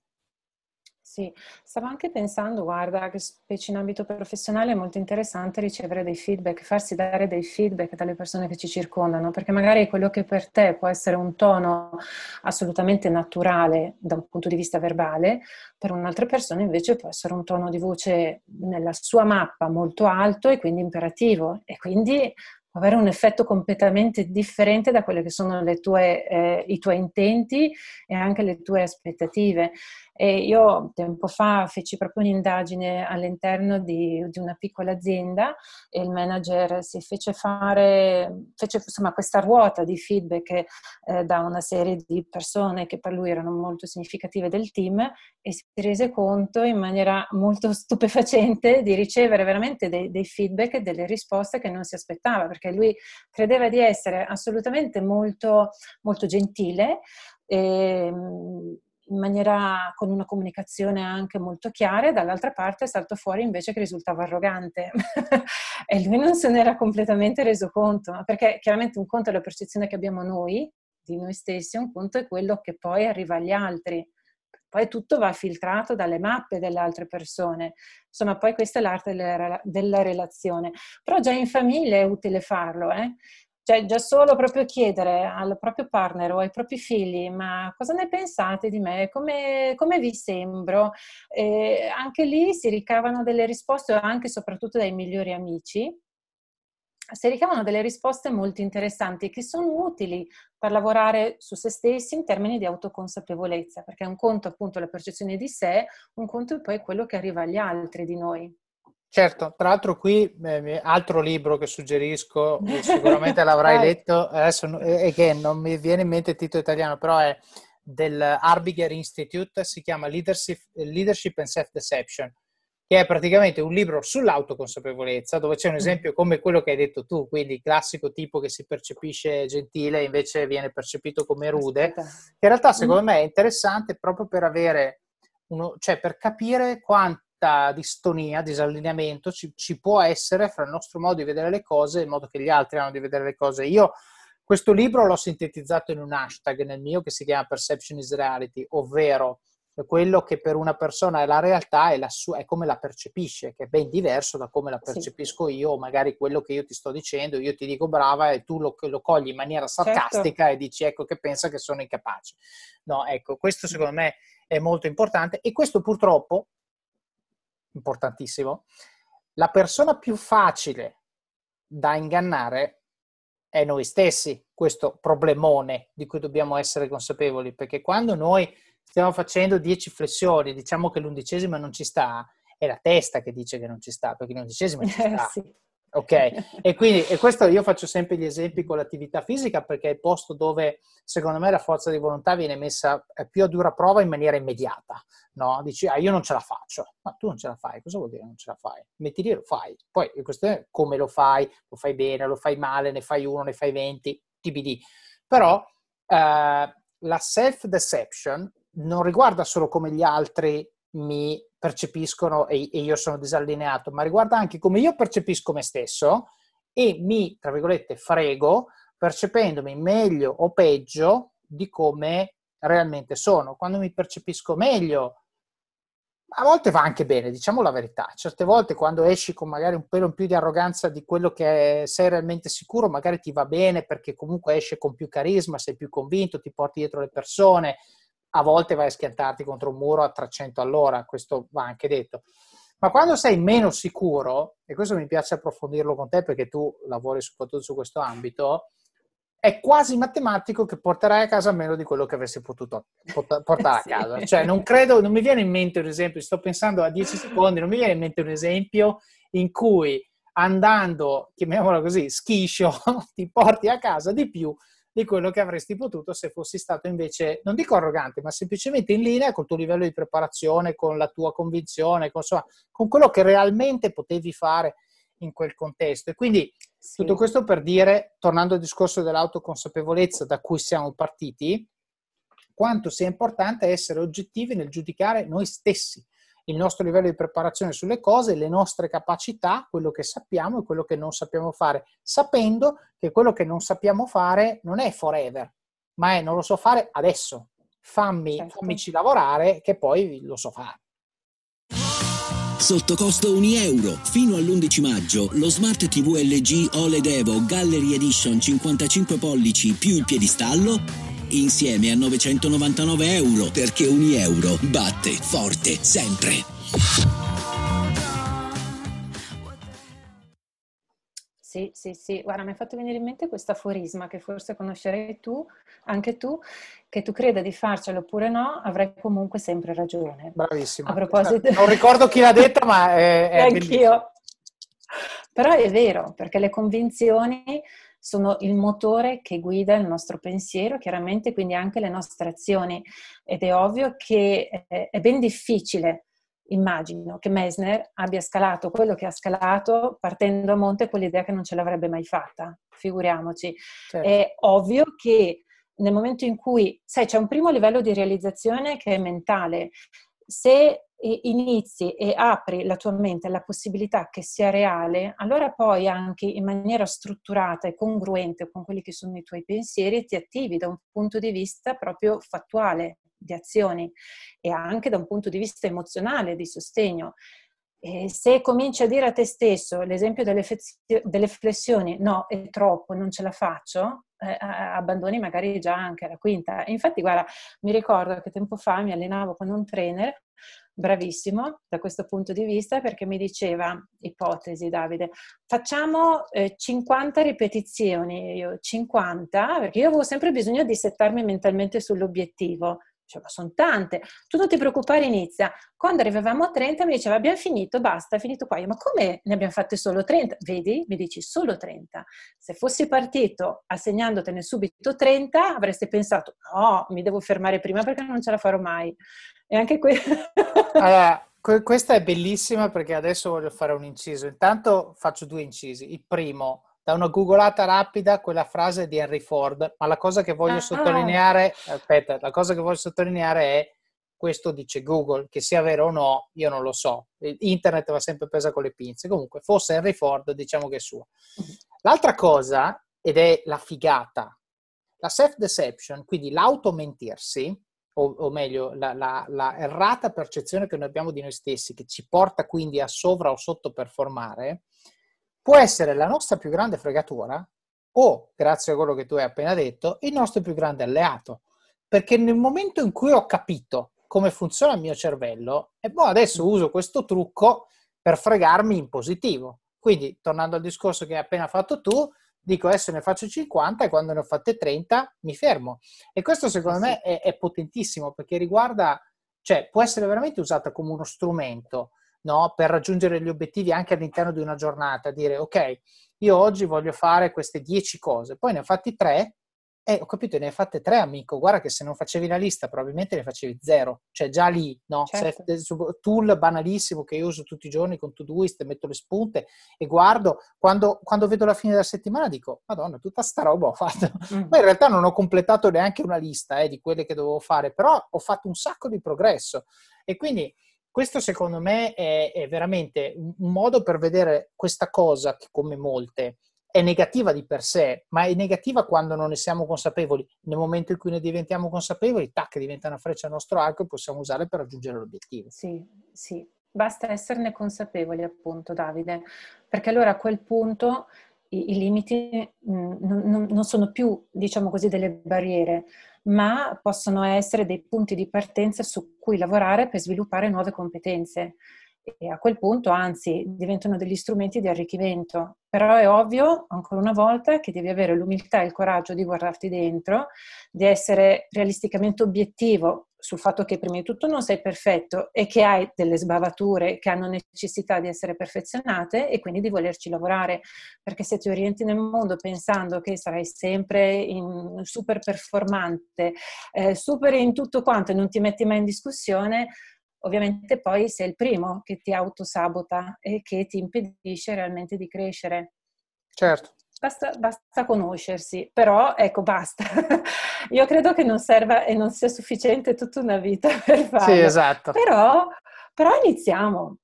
Sì, stavo anche pensando, guarda, che specie in ambito professionale è molto interessante ricevere dei feedback, farsi dare dei feedback dalle persone che ci circondano, perché magari quello che per te può essere un tono assolutamente naturale da un punto di vista verbale, per un'altra persona invece può essere un tono di voce nella sua mappa molto alto e quindi imperativo, e quindi avere un effetto completamente differente da quelle che sono le tue, i tuoi intenti e anche le tue aspettative. E io tempo fa feci proprio un'indagine all'interno di una piccola azienda e il manager si fece insomma questa ruota di feedback da una serie di persone che per lui erano molto significative del team, e si rese conto in maniera molto stupefacente di ricevere veramente dei feedback e delle risposte che non si aspettava, perché lui credeva di essere assolutamente molto, molto gentile e in maniera con una comunicazione anche molto chiara, e dall'altra parte è salto fuori invece che risultava arrogante e lui non se n'era completamente reso conto, perché chiaramente un conto è la percezione che abbiamo noi di noi stessi, un conto è quello che poi arriva agli altri, poi tutto va filtrato dalle mappe delle altre persone, insomma poi questa è l'arte della relazione, però già in famiglia è utile farlo, Cioè già solo proprio chiedere al proprio partner o ai propri figli: ma cosa ne pensate di me? Come vi sembro? E anche lì si ricavano delle risposte, anche e soprattutto dai migliori amici, si ricavano delle risposte molto interessanti che sono utili per lavorare su se stessi in termini di autoconsapevolezza, perché un conto appunto la percezione di sé, un conto è poi quello che arriva agli altri di noi. Certo, tra l'altro qui, altro libro che suggerisco, sicuramente l'avrai letto, adesso e che non mi viene in mente il titolo italiano, però è del Arbinger Institute, si chiama Leadership and Self-Deception, che è praticamente un libro sull'autoconsapevolezza, dove c'è un esempio come quello che hai detto tu, quindi il classico tipo che si percepisce gentile e invece viene percepito come rude, che in realtà secondo me è interessante proprio per avere per capire quanto distonia, disallineamento ci può essere fra il nostro modo di vedere le cose e il modo che gli altri hanno di vedere le cose. Io questo libro l'ho sintetizzato in un hashtag nel mio che si chiama Perception is Reality, ovvero quello che per una persona è la realtà è come la percepisce, che è ben diverso da come la percepisco io, o magari quello che io ti sto dicendo, io ti dico brava e tu lo cogli in maniera sarcastica e dici ecco che pensa che sono incapace. No, ecco, questo secondo me è molto importante, e questo purtroppo importantissimo, la persona più facile da ingannare è noi stessi, questo problemone di cui dobbiamo essere consapevoli, perché quando noi stiamo facendo 10 flessioni, diciamo che l'11ª non ci sta, è la testa che dice che non ci sta, perché l'11ª ci sta. Ok, e quindi questo io faccio sempre gli esempi con l'attività fisica, perché è il posto dove secondo me la forza di volontà viene messa più a dura prova in maniera immediata, no? Dici, io non ce la faccio. Ma tu non ce la fai, cosa vuol dire non ce la fai? Metti lì e lo fai. Poi la questione è come lo fai bene, lo fai male, ne fai uno, ne fai 20, tbd. Però la self-deception non riguarda solo come gli altri mi percepiscono e io sono disallineato, ma riguarda anche come io percepisco me stesso e mi, tra virgolette, frego percependomi meglio o peggio di come realmente sono. Quando mi percepisco meglio, a volte va anche bene, diciamo la verità, certe volte quando esci con magari un pelo in più di arroganza di quello che sei realmente sicuro, magari ti va bene perché comunque esce con più carisma, sei più convinto, ti porti dietro le persone. A volte vai a schiantarti contro un muro a 300 all'ora, questo va anche detto. Ma quando sei meno sicuro, e questo mi piace approfondirlo con te perché tu lavori soprattutto su questo ambito, è quasi matematico che porterai a casa meno di quello che avresti potuto portare a casa. Cioè non mi viene in mente un esempio, sto pensando a 10 secondi, non mi viene in mente un esempio in cui andando, chiamiamolo così, schiscio, ti porti a casa di più di quello che avresti potuto se fossi stato invece, non dico arrogante, ma semplicemente in linea col tuo livello di preparazione, con la tua convinzione, con quello che realmente potevi fare in quel contesto. E quindi tutto questo per dire, tornando al discorso dell'autoconsapevolezza da cui siamo partiti, quanto sia importante essere oggettivi nel giudicare noi stessi, il nostro livello di preparazione sulle cose, le nostre capacità, quello che sappiamo e quello che non sappiamo fare, sapendo che quello che non sappiamo fare non è forever, ma è non lo so fare adesso, fammici lavorare che poi lo so fare. Sotto costo €1. Fino all'11 maggio lo Smart TV LG OLED Evo Gallery Edition 55 pollici più il piedistallo insieme a €999, perché €1 batte forte sempre. Sì, Sì, guarda, mi hai fatto venire in mente questo aforisma che forse conoscerai tu, anche tu, che tu creda di farcelo oppure no, avrai comunque sempre ragione. Bravissima. A proposito... Non ricordo chi l'ha detta, ma è anch'io. Bellissimo. Però è vero, perché le convinzioni sono il motore che guida il nostro pensiero, chiaramente, quindi anche le nostre azioni. Ed è ovvio che è ben difficile, immagino, che Meissner abbia scalato quello che ha scalato partendo a monte quell'idea che non ce l'avrebbe mai fatta, figuriamoci. Certo. È ovvio che nel momento in cui, sai, c'è un primo livello di realizzazione che è mentale. Se inizi e apri la tua mente alla possibilità che sia reale, allora poi anche in maniera strutturata e congruente con quelli che sono i tuoi pensieri ti attivi da un punto di vista proprio fattuale, di azioni, e anche da un punto di vista emozionale, di sostegno. E se cominci a dire a te stesso, l'esempio delle flessioni, no, è troppo, non ce la faccio, abbandoni magari già anche alla quinta. Infatti, guarda, mi ricordo che tempo fa mi allenavo con un trainer bravissimo da questo punto di vista, perché mi diceva, ipotesi, Davide, facciamo 50 ripetizioni, io 50, perché io avevo sempre bisogno di settarmi mentalmente sull'obiettivo. Cioè, ma sono tante, tu non ti preoccupare, inizia. Quando arrivavamo a 30 mi diceva, abbiamo finito, basta, è finito qua. Io, ma come ne abbiamo fatte solo 30? Vedi, mi dici, solo 30. Se fossi partito assegnandotene subito 30, avresti pensato, no, mi devo fermare prima perché non ce la farò mai. E anche allora, questa è bellissima, perché adesso voglio fare un inciso. Intanto faccio due incisi. Il primo, da una googolata rapida, quella frase di Henry Ford, ma la cosa che voglio sottolineare, la cosa che voglio sottolineare è, questo dice Google, che sia vero o no, io non lo so. Internet va sempre presa con le pinze. Comunque, fosse Henry Ford, diciamo che è suo. L'altra cosa, ed è la figata, la self-deception, quindi l'automentirsi, o meglio, la errata percezione che noi abbiamo di noi stessi, che ci porta quindi a sovra o sottoperformare, può essere la nostra più grande fregatura o, grazie a quello che tu hai appena detto, il nostro più grande alleato. Perché nel momento in cui ho capito come funziona il mio cervello, e poi adesso uso questo trucco per fregarmi in positivo. Quindi, tornando al discorso che hai appena fatto tu, dico adesso ne faccio 50 e quando ne ho fatte 30 mi fermo. E questo secondo me è potentissimo, perché riguarda, cioè può essere veramente usata come uno strumento, no? Per raggiungere gli obiettivi anche all'interno di una giornata, dire ok, io oggi voglio fare queste 10 cose, poi ne ho fatti 3 e ho capito, ne hai fatte 3, amico, guarda che se non facevi la lista probabilmente ne facevi 0, cioè già lì, no? Certo. Tool banalissimo che io uso tutti i giorni con Todoist, metto le spunte e guardo, quando vedo la fine della settimana dico, madonna, tutta sta roba ho fatto, ma in realtà non ho completato neanche una lista di quelle che dovevo fare, però ho fatto un sacco di progresso. E quindi questo secondo me è veramente un modo per vedere questa cosa che, come molte, è negativa di per sé, ma è negativa quando non ne siamo consapevoli. Nel momento in cui ne diventiamo consapevoli, tac, diventa una freccia al nostro arco e possiamo usarla per raggiungere l'obiettivo. Sì, sì, basta esserne consapevoli, appunto, Davide, perché allora a quel punto i limiti non sono più, diciamo così, delle barriere, ma possono essere dei punti di partenza su cui lavorare per sviluppare nuove competenze. E a quel punto, anzi, diventano degli strumenti di arricchimento. Però è ovvio, ancora una volta, che devi avere l'umiltà e il coraggio di guardarti dentro, di essere realisticamente obiettivo sul fatto che prima di tutto non sei perfetto e che hai delle sbavature che hanno necessità di essere perfezionate, e quindi di volerci lavorare. Perché se ti orienti nel mondo pensando che sarai sempre super performante, super in tutto quanto, e non ti metti mai in discussione, ovviamente poi sei il primo che ti autosabota e che ti impedisce realmente di crescere. Certo. Basta conoscersi, però ecco, basta. Io credo che non serva e non sia sufficiente tutta una vita per farlo. Sì, esatto. Però iniziamo.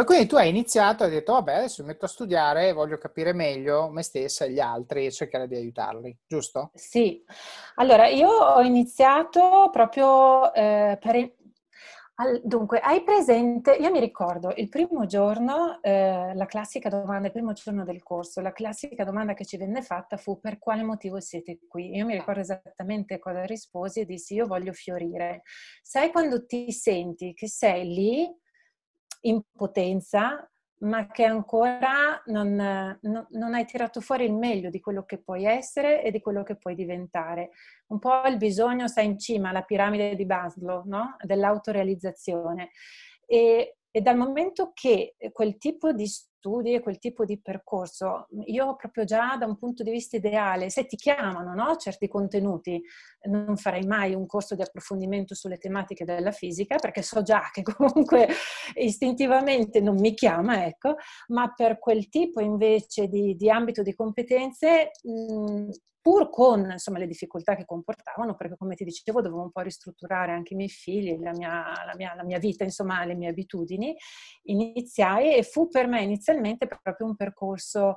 E quindi tu hai iniziato e hai detto, vabbè, adesso mi metto a studiare e voglio capire meglio me stessa e gli altri e cercare di aiutarli, giusto? Sì. Allora, io ho iniziato proprio dunque, hai presente, io mi ricordo il primo giorno, la classica domanda, il primo giorno del corso, la classica domanda che ci venne fatta fu: per quale motivo siete qui? Io mi ricordo esattamente cosa risposi e dissi: io voglio fiorire. Sai quando ti senti che sei lì in potenza, ma che ancora non hai tirato fuori il meglio di quello che puoi essere e di quello che puoi diventare. Un po' il bisogno sta in cima alla piramide di Maslow, no? Dell'autorealizzazione. E dal momento che quel tipo di studi e quel tipo di percorso, io proprio già da un punto di vista ideale, se ti chiamano, no? Certi contenuti, non farei mai un corso di approfondimento sulle tematiche della fisica, perché so già che comunque istintivamente non mi chiama, ecco, ma per quel tipo invece di ambito di competenze, pur con insomma le difficoltà che comportavano, perché come ti dicevo dovevo un po' ristrutturare anche i miei figli, la mia vita, insomma le mie abitudini, iniziai e fu per me inizialmente proprio un percorso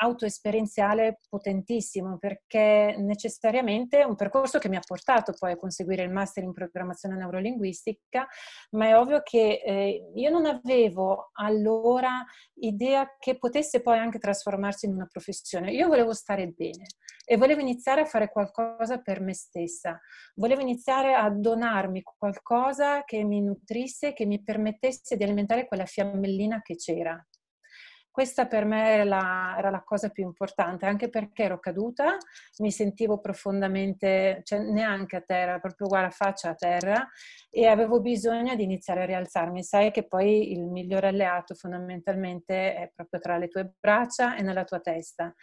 autoesperienziale potentissimo, perché necessariamente un percorso che mi ha portato poi a conseguire il master in programmazione neurolinguistica, ma è ovvio che io non avevo allora idea che potesse poi anche trasformarsi in una professione. Io volevo stare bene e volevo iniziare a fare qualcosa per me stessa, volevo iniziare a donarmi qualcosa che mi nutrisse, che mi permettesse di alimentare quella fiammellina che c'era. Questa per me era la cosa più importante, anche perché ero caduta, mi sentivo profondamente, cioè neanche a terra, proprio guarda faccia a terra, e avevo bisogno di iniziare a rialzarmi. Sai che poi il migliore alleato fondamentalmente è proprio tra le tue braccia e nella tua testa.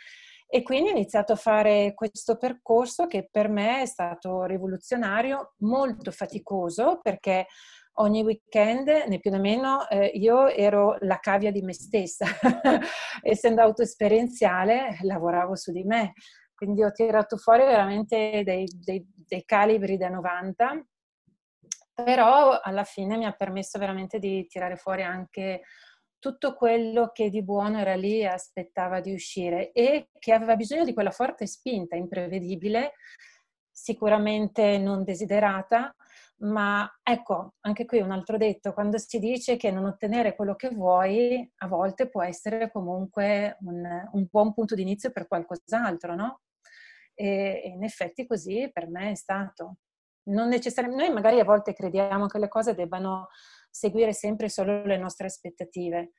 E quindi ho iniziato a fare questo percorso che per me è stato rivoluzionario, molto faticoso, perché ogni weekend, né più né meno, io ero la cavia di me stessa. Essendo autoesperienziale, lavoravo su di me. Quindi ho tirato fuori veramente dei calibri da 90, però alla fine mi ha permesso veramente di tirare fuori anche tutto quello che di buono era lì e aspettava di uscire, e che aveva bisogno di quella forte spinta imprevedibile, sicuramente non desiderata, ma ecco, anche qui un altro detto, quando si dice che non ottenere quello che vuoi, a volte può essere comunque un buon punto di inizio per qualcos'altro, no? E in effetti così per me è stato. Non necessariamente, noi magari a volte crediamo che le cose debbano seguire sempre solo le nostre aspettative,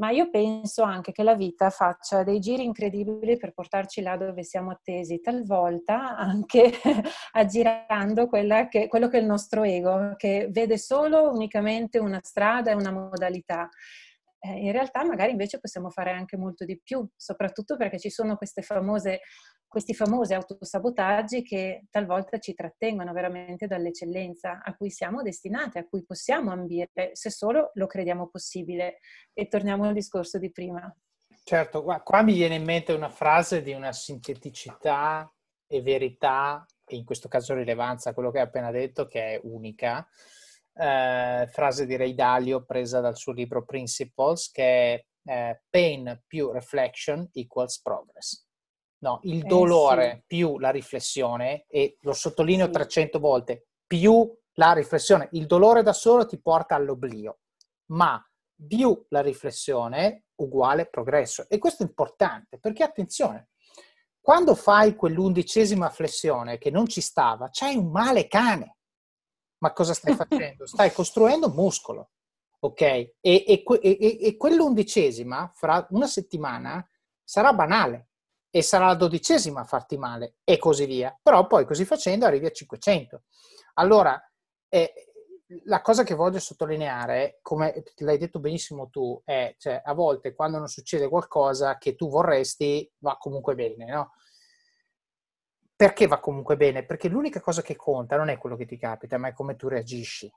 ma io penso anche che la vita faccia dei giri incredibili per portarci là dove siamo attesi, talvolta anche aggirando quello che è il nostro ego, che vede solo unicamente una strada e una modalità. In realtà magari invece possiamo fare anche molto di più, soprattutto perché ci sono questi famosi autosabotaggi che talvolta ci trattengono veramente dall'eccellenza a cui siamo destinati, a cui possiamo ambire, se solo lo crediamo possibile. E torniamo al discorso di prima. Certo, qua mi viene in mente una frase di una sinteticità e verità, e in questo caso rilevanza a quello che hai appena detto, che è unica. Frase di Ray Dalio presa dal suo libro Principles, che è pain più reflection equals progress. No, il dolore sì, più la riflessione, e lo sottolineo sì, 300 volte, più la riflessione. Il dolore da solo ti porta all'oblio, ma più la riflessione uguale progresso. E questo è importante, perché attenzione, quando fai quell'11ª flessione che non ci stava, c'hai un male cane. Ma cosa stai facendo? Stai costruendo muscolo, ok? E quell'11ª, fra una settimana, sarà banale. E sarà la 12ª a farti male, e così via. Però poi così facendo arrivi a 500. Allora, la cosa che voglio sottolineare, come l'hai detto benissimo tu, è cioè, a volte quando non succede qualcosa che tu vorresti, va comunque bene, no? Perché va comunque bene? Perché l'unica cosa che conta non è quello che ti capita, ma è come tu reagisci,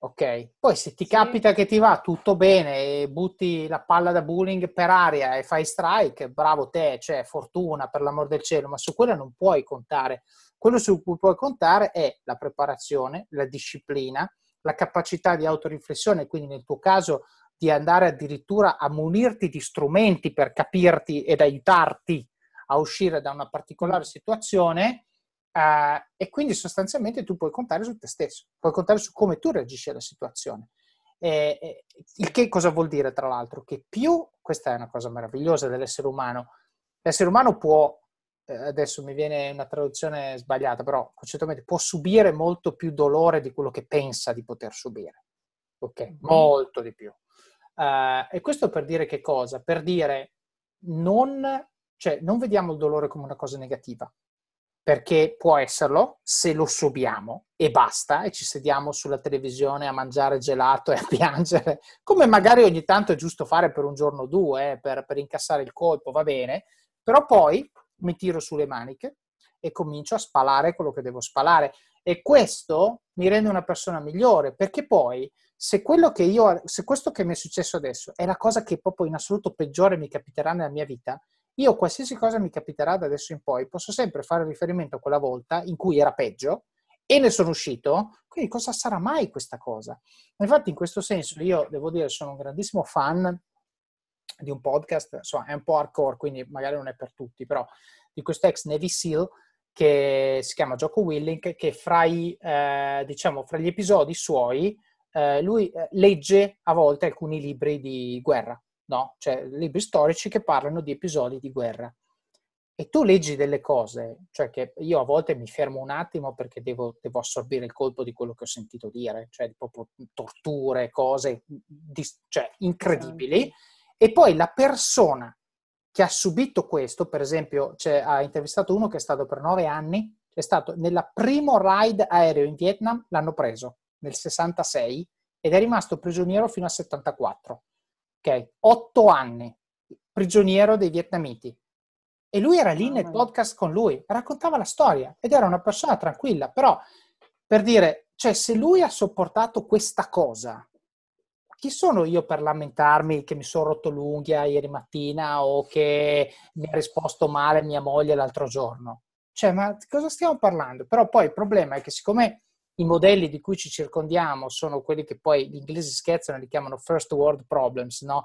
ok? Poi se ti capita che ti va tutto bene e butti la palla da bowling per aria e fai strike, bravo te, cioè fortuna per l'amor del cielo, ma su quella non puoi contare. Quello su cui puoi contare è la preparazione, la disciplina, la capacità di autoriflessione, quindi nel tuo caso di andare addirittura a munirti di strumenti per capirti ed aiutarti a uscire da una particolare situazione. E quindi sostanzialmente tu puoi contare su te stesso, puoi contare su come tu reagisci alla situazione. Il che cosa vuol dire, tra l'altro? Che più, questa è una cosa meravigliosa dell'essere umano, l'essere umano può, adesso mi viene una traduzione sbagliata, però concettualmente può subire molto più dolore di quello che pensa di poter subire, ok? Molto di più. E questo per dire che cosa? Per dire non vediamo il dolore come una cosa negativa, perché può esserlo se lo subiamo e basta, e ci sediamo sulla televisione a mangiare gelato e a piangere, come magari ogni tanto è giusto fare per un giorno o due, per incassare il colpo, va bene, però poi mi tiro sulle maniche e comincio a spalare quello che devo spalare. E questo mi rende una persona migliore, perché poi se questo che mi è successo adesso è la cosa che proprio in assoluto peggiore mi capiterà nella mia vita, io qualsiasi cosa mi capiterà da adesso in poi posso sempre fare riferimento a quella volta in cui era peggio e ne sono uscito, quindi cosa sarà mai questa cosa? Infatti in questo senso io devo dire sono un grandissimo fan di un podcast, insomma è un po' hardcore quindi magari non è per tutti, però di questo ex Navy SEAL che si chiama Jocko Willink, che fra gli episodi suoi lui legge a volte alcuni libri di guerra, no? Cioè libri storici che parlano di episodi di guerra, e tu leggi delle cose, cioè che io a volte mi fermo un attimo perché devo assorbire il colpo di quello che ho sentito dire, cioè proprio torture, cose incredibili, e poi la persona che ha subito questo, per esempio ha intervistato uno che è stato per 9 anni, è stato nel primo raid aereo in Vietnam, l'hanno preso nel 66 ed è rimasto prigioniero fino al 74. Ok, 8 anni prigioniero dei vietnamiti, e lui era lì nel podcast con lui, raccontava la storia ed era una persona tranquilla, però per dire, se lui ha sopportato questa cosa, chi sono io per lamentarmi che mi sono rotto l'unghia ieri mattina o che mi ha risposto male mia moglie l'altro giorno? Ma di cosa stiamo parlando? Però poi il problema è che siccome i modelli di cui ci circondiamo sono quelli che poi gli inglesi scherzano, li chiamano first world problems, no?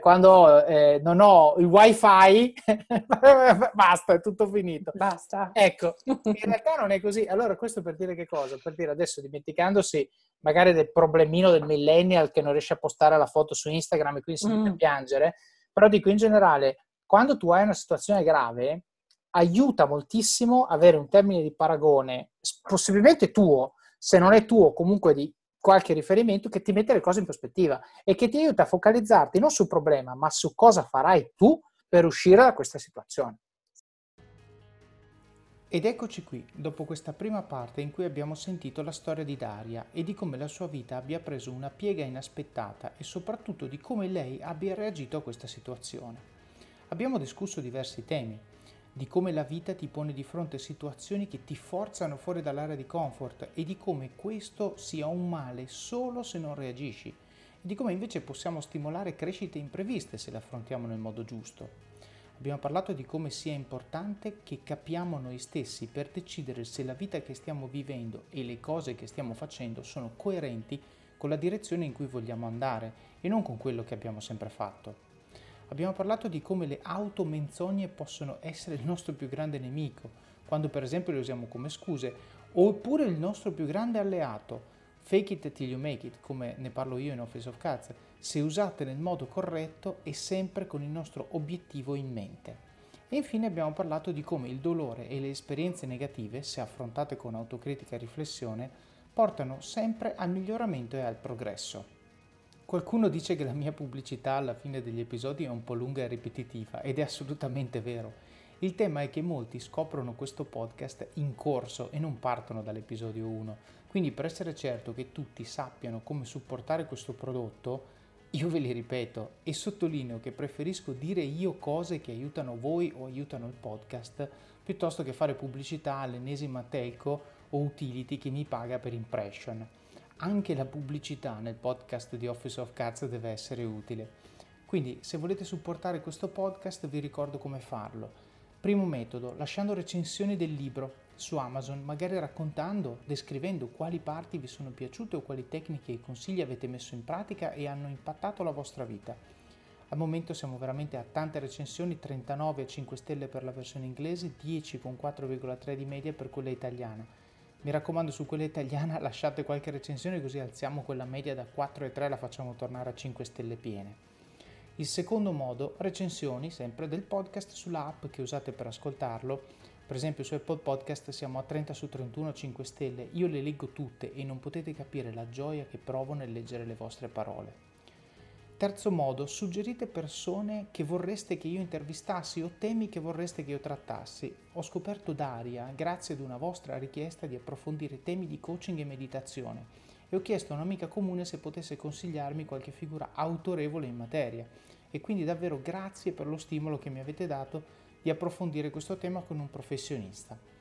Quando non ho il wifi, basta, è tutto finito. Basta. Ecco, in realtà non è così. Allora questo per dire che cosa? Per dire adesso, dimenticandosi magari del problemino del millennial che non riesce a postare la foto su Instagram e quindi si mette a piangere, però dico in generale, quando tu hai una situazione grave, aiuta moltissimo avere un termine di paragone, possibilmente tuo, se non è tuo, comunque di qualche riferimento che ti mette le cose in prospettiva e che ti aiuta a focalizzarti non sul problema, ma su cosa farai tu per uscire da questa situazione. Ed eccoci qui, dopo questa prima parte in cui abbiamo sentito la storia di Daria e di come la sua vita abbia preso una piega inaspettata e soprattutto di come lei abbia reagito a questa situazione. Abbiamo discusso diversi temi, di come la vita ti pone di fronte a situazioni che ti forzano fuori dall'area di comfort e di come questo sia un male solo se non reagisci, e di come invece possiamo stimolare crescite impreviste se le affrontiamo nel modo giusto. Abbiamo parlato di come sia importante che capiamo noi stessi per decidere se la vita che stiamo vivendo e le cose che stiamo facendo sono coerenti con la direzione in cui vogliamo andare e non con quello che abbiamo sempre fatto. Abbiamo parlato di come le automenzogne possono essere il nostro più grande nemico, quando per esempio le usiamo come scuse, oppure il nostro più grande alleato, fake it till you make it, come ne parlo io in Office of Cards, se usate nel modo corretto e sempre con il nostro obiettivo in mente. E infine abbiamo parlato di come il dolore e le esperienze negative, se affrontate con autocritica e riflessione, portano sempre al miglioramento e al progresso. Qualcuno dice che la mia pubblicità alla fine degli episodi è un po' lunga e ripetitiva, ed è assolutamente vero. Il tema è che molti scoprono questo podcast in corso e non partono dall'episodio 1. Quindi per essere certo che tutti sappiano come supportare questo prodotto, io ve li ripeto e sottolineo che preferisco dire io cose che aiutano voi o aiutano il podcast piuttosto che fare pubblicità all'ennesima telco o utility che mi paga per impression. Anche la pubblicità nel podcast di Office of Cards deve essere utile. Quindi, se volete supportare questo podcast, vi ricordo come farlo. Primo metodo, lasciando recensioni del libro su Amazon, magari raccontando, descrivendo quali parti vi sono piaciute o quali tecniche e consigli avete messo in pratica e hanno impattato la vostra vita. Al momento siamo veramente a tante recensioni, 39 a 5 stelle per la versione inglese, 10 con 4,3 di media per quella italiana. Mi raccomando, su quella italiana lasciate qualche recensione così alziamo quella media da 4,3 e la facciamo tornare a 5 stelle piene. Il secondo modo, recensioni sempre del podcast sulla app che usate per ascoltarlo. Per esempio su Apple Podcast siamo a 30 su 31 5 stelle, io le leggo tutte e non potete capire la gioia che provo nel leggere le vostre parole. Terzo modo, suggerite persone che vorreste che io intervistassi o temi che vorreste che io trattassi. Ho scoperto Daria grazie ad una vostra richiesta di approfondire temi di coaching e meditazione e ho chiesto a un'amica comune se potesse consigliarmi qualche figura autorevole in materia. E quindi davvero grazie per lo stimolo che mi avete dato di approfondire questo tema con un professionista.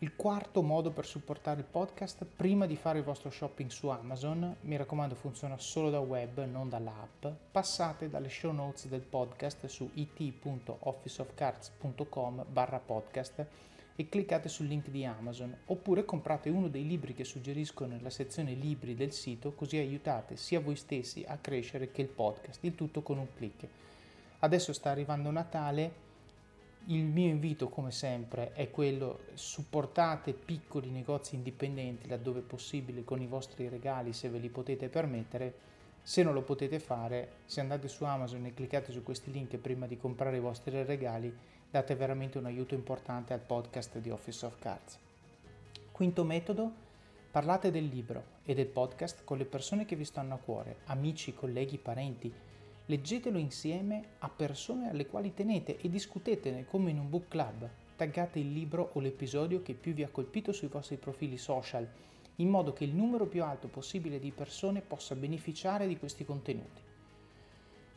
Il quarto modo per supportare il podcast, prima di fare il vostro shopping su Amazon, mi raccomando funziona solo da web, non dall'app, passate dalle show notes del podcast su it.officeofcards.com/podcast e cliccate sul link di Amazon, oppure comprate uno dei libri che suggerisco nella sezione libri del sito, così aiutate sia voi stessi a crescere che il podcast, il tutto con un click. Adesso sta arrivando Natale. Il mio invito, come sempre, è quello: supportate piccoli negozi indipendenti laddove possibile con i vostri regali, se ve li potete permettere. Se non lo potete fare, se andate su Amazon e cliccate su questi link prima di comprare i vostri regali, date veramente un aiuto importante al podcast di Office of Cards. Quinto metodo, parlate del libro e del podcast con le persone che vi stanno a cuore, amici, colleghi, parenti. Leggetelo insieme a persone alle quali tenete e discutetene come in un book club. Taggate il libro o l'episodio che più vi ha colpito sui vostri profili social, in modo che il numero più alto possibile di persone possa beneficiare di questi contenuti.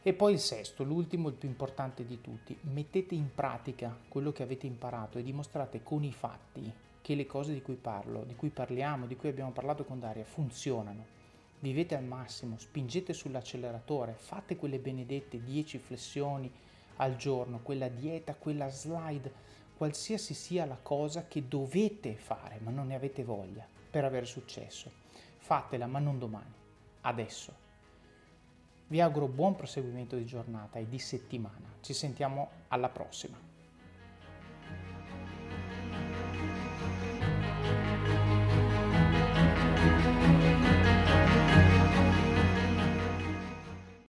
E poi il sesto, l'ultimo, il più importante di tutti. Mettete in pratica quello che avete imparato e dimostrate con i fatti che le cose di cui parlo, di cui parliamo, di cui abbiamo parlato con Daria, funzionano. Vivete al massimo, spingete sull'acceleratore, fate quelle benedette 10 flessioni al giorno, quella dieta, quella slide, qualsiasi sia la cosa che dovete fare ma non ne avete voglia per avere successo. Fatela, ma non domani, adesso. Vi auguro buon proseguimento di giornata e di settimana. Ci sentiamo alla prossima.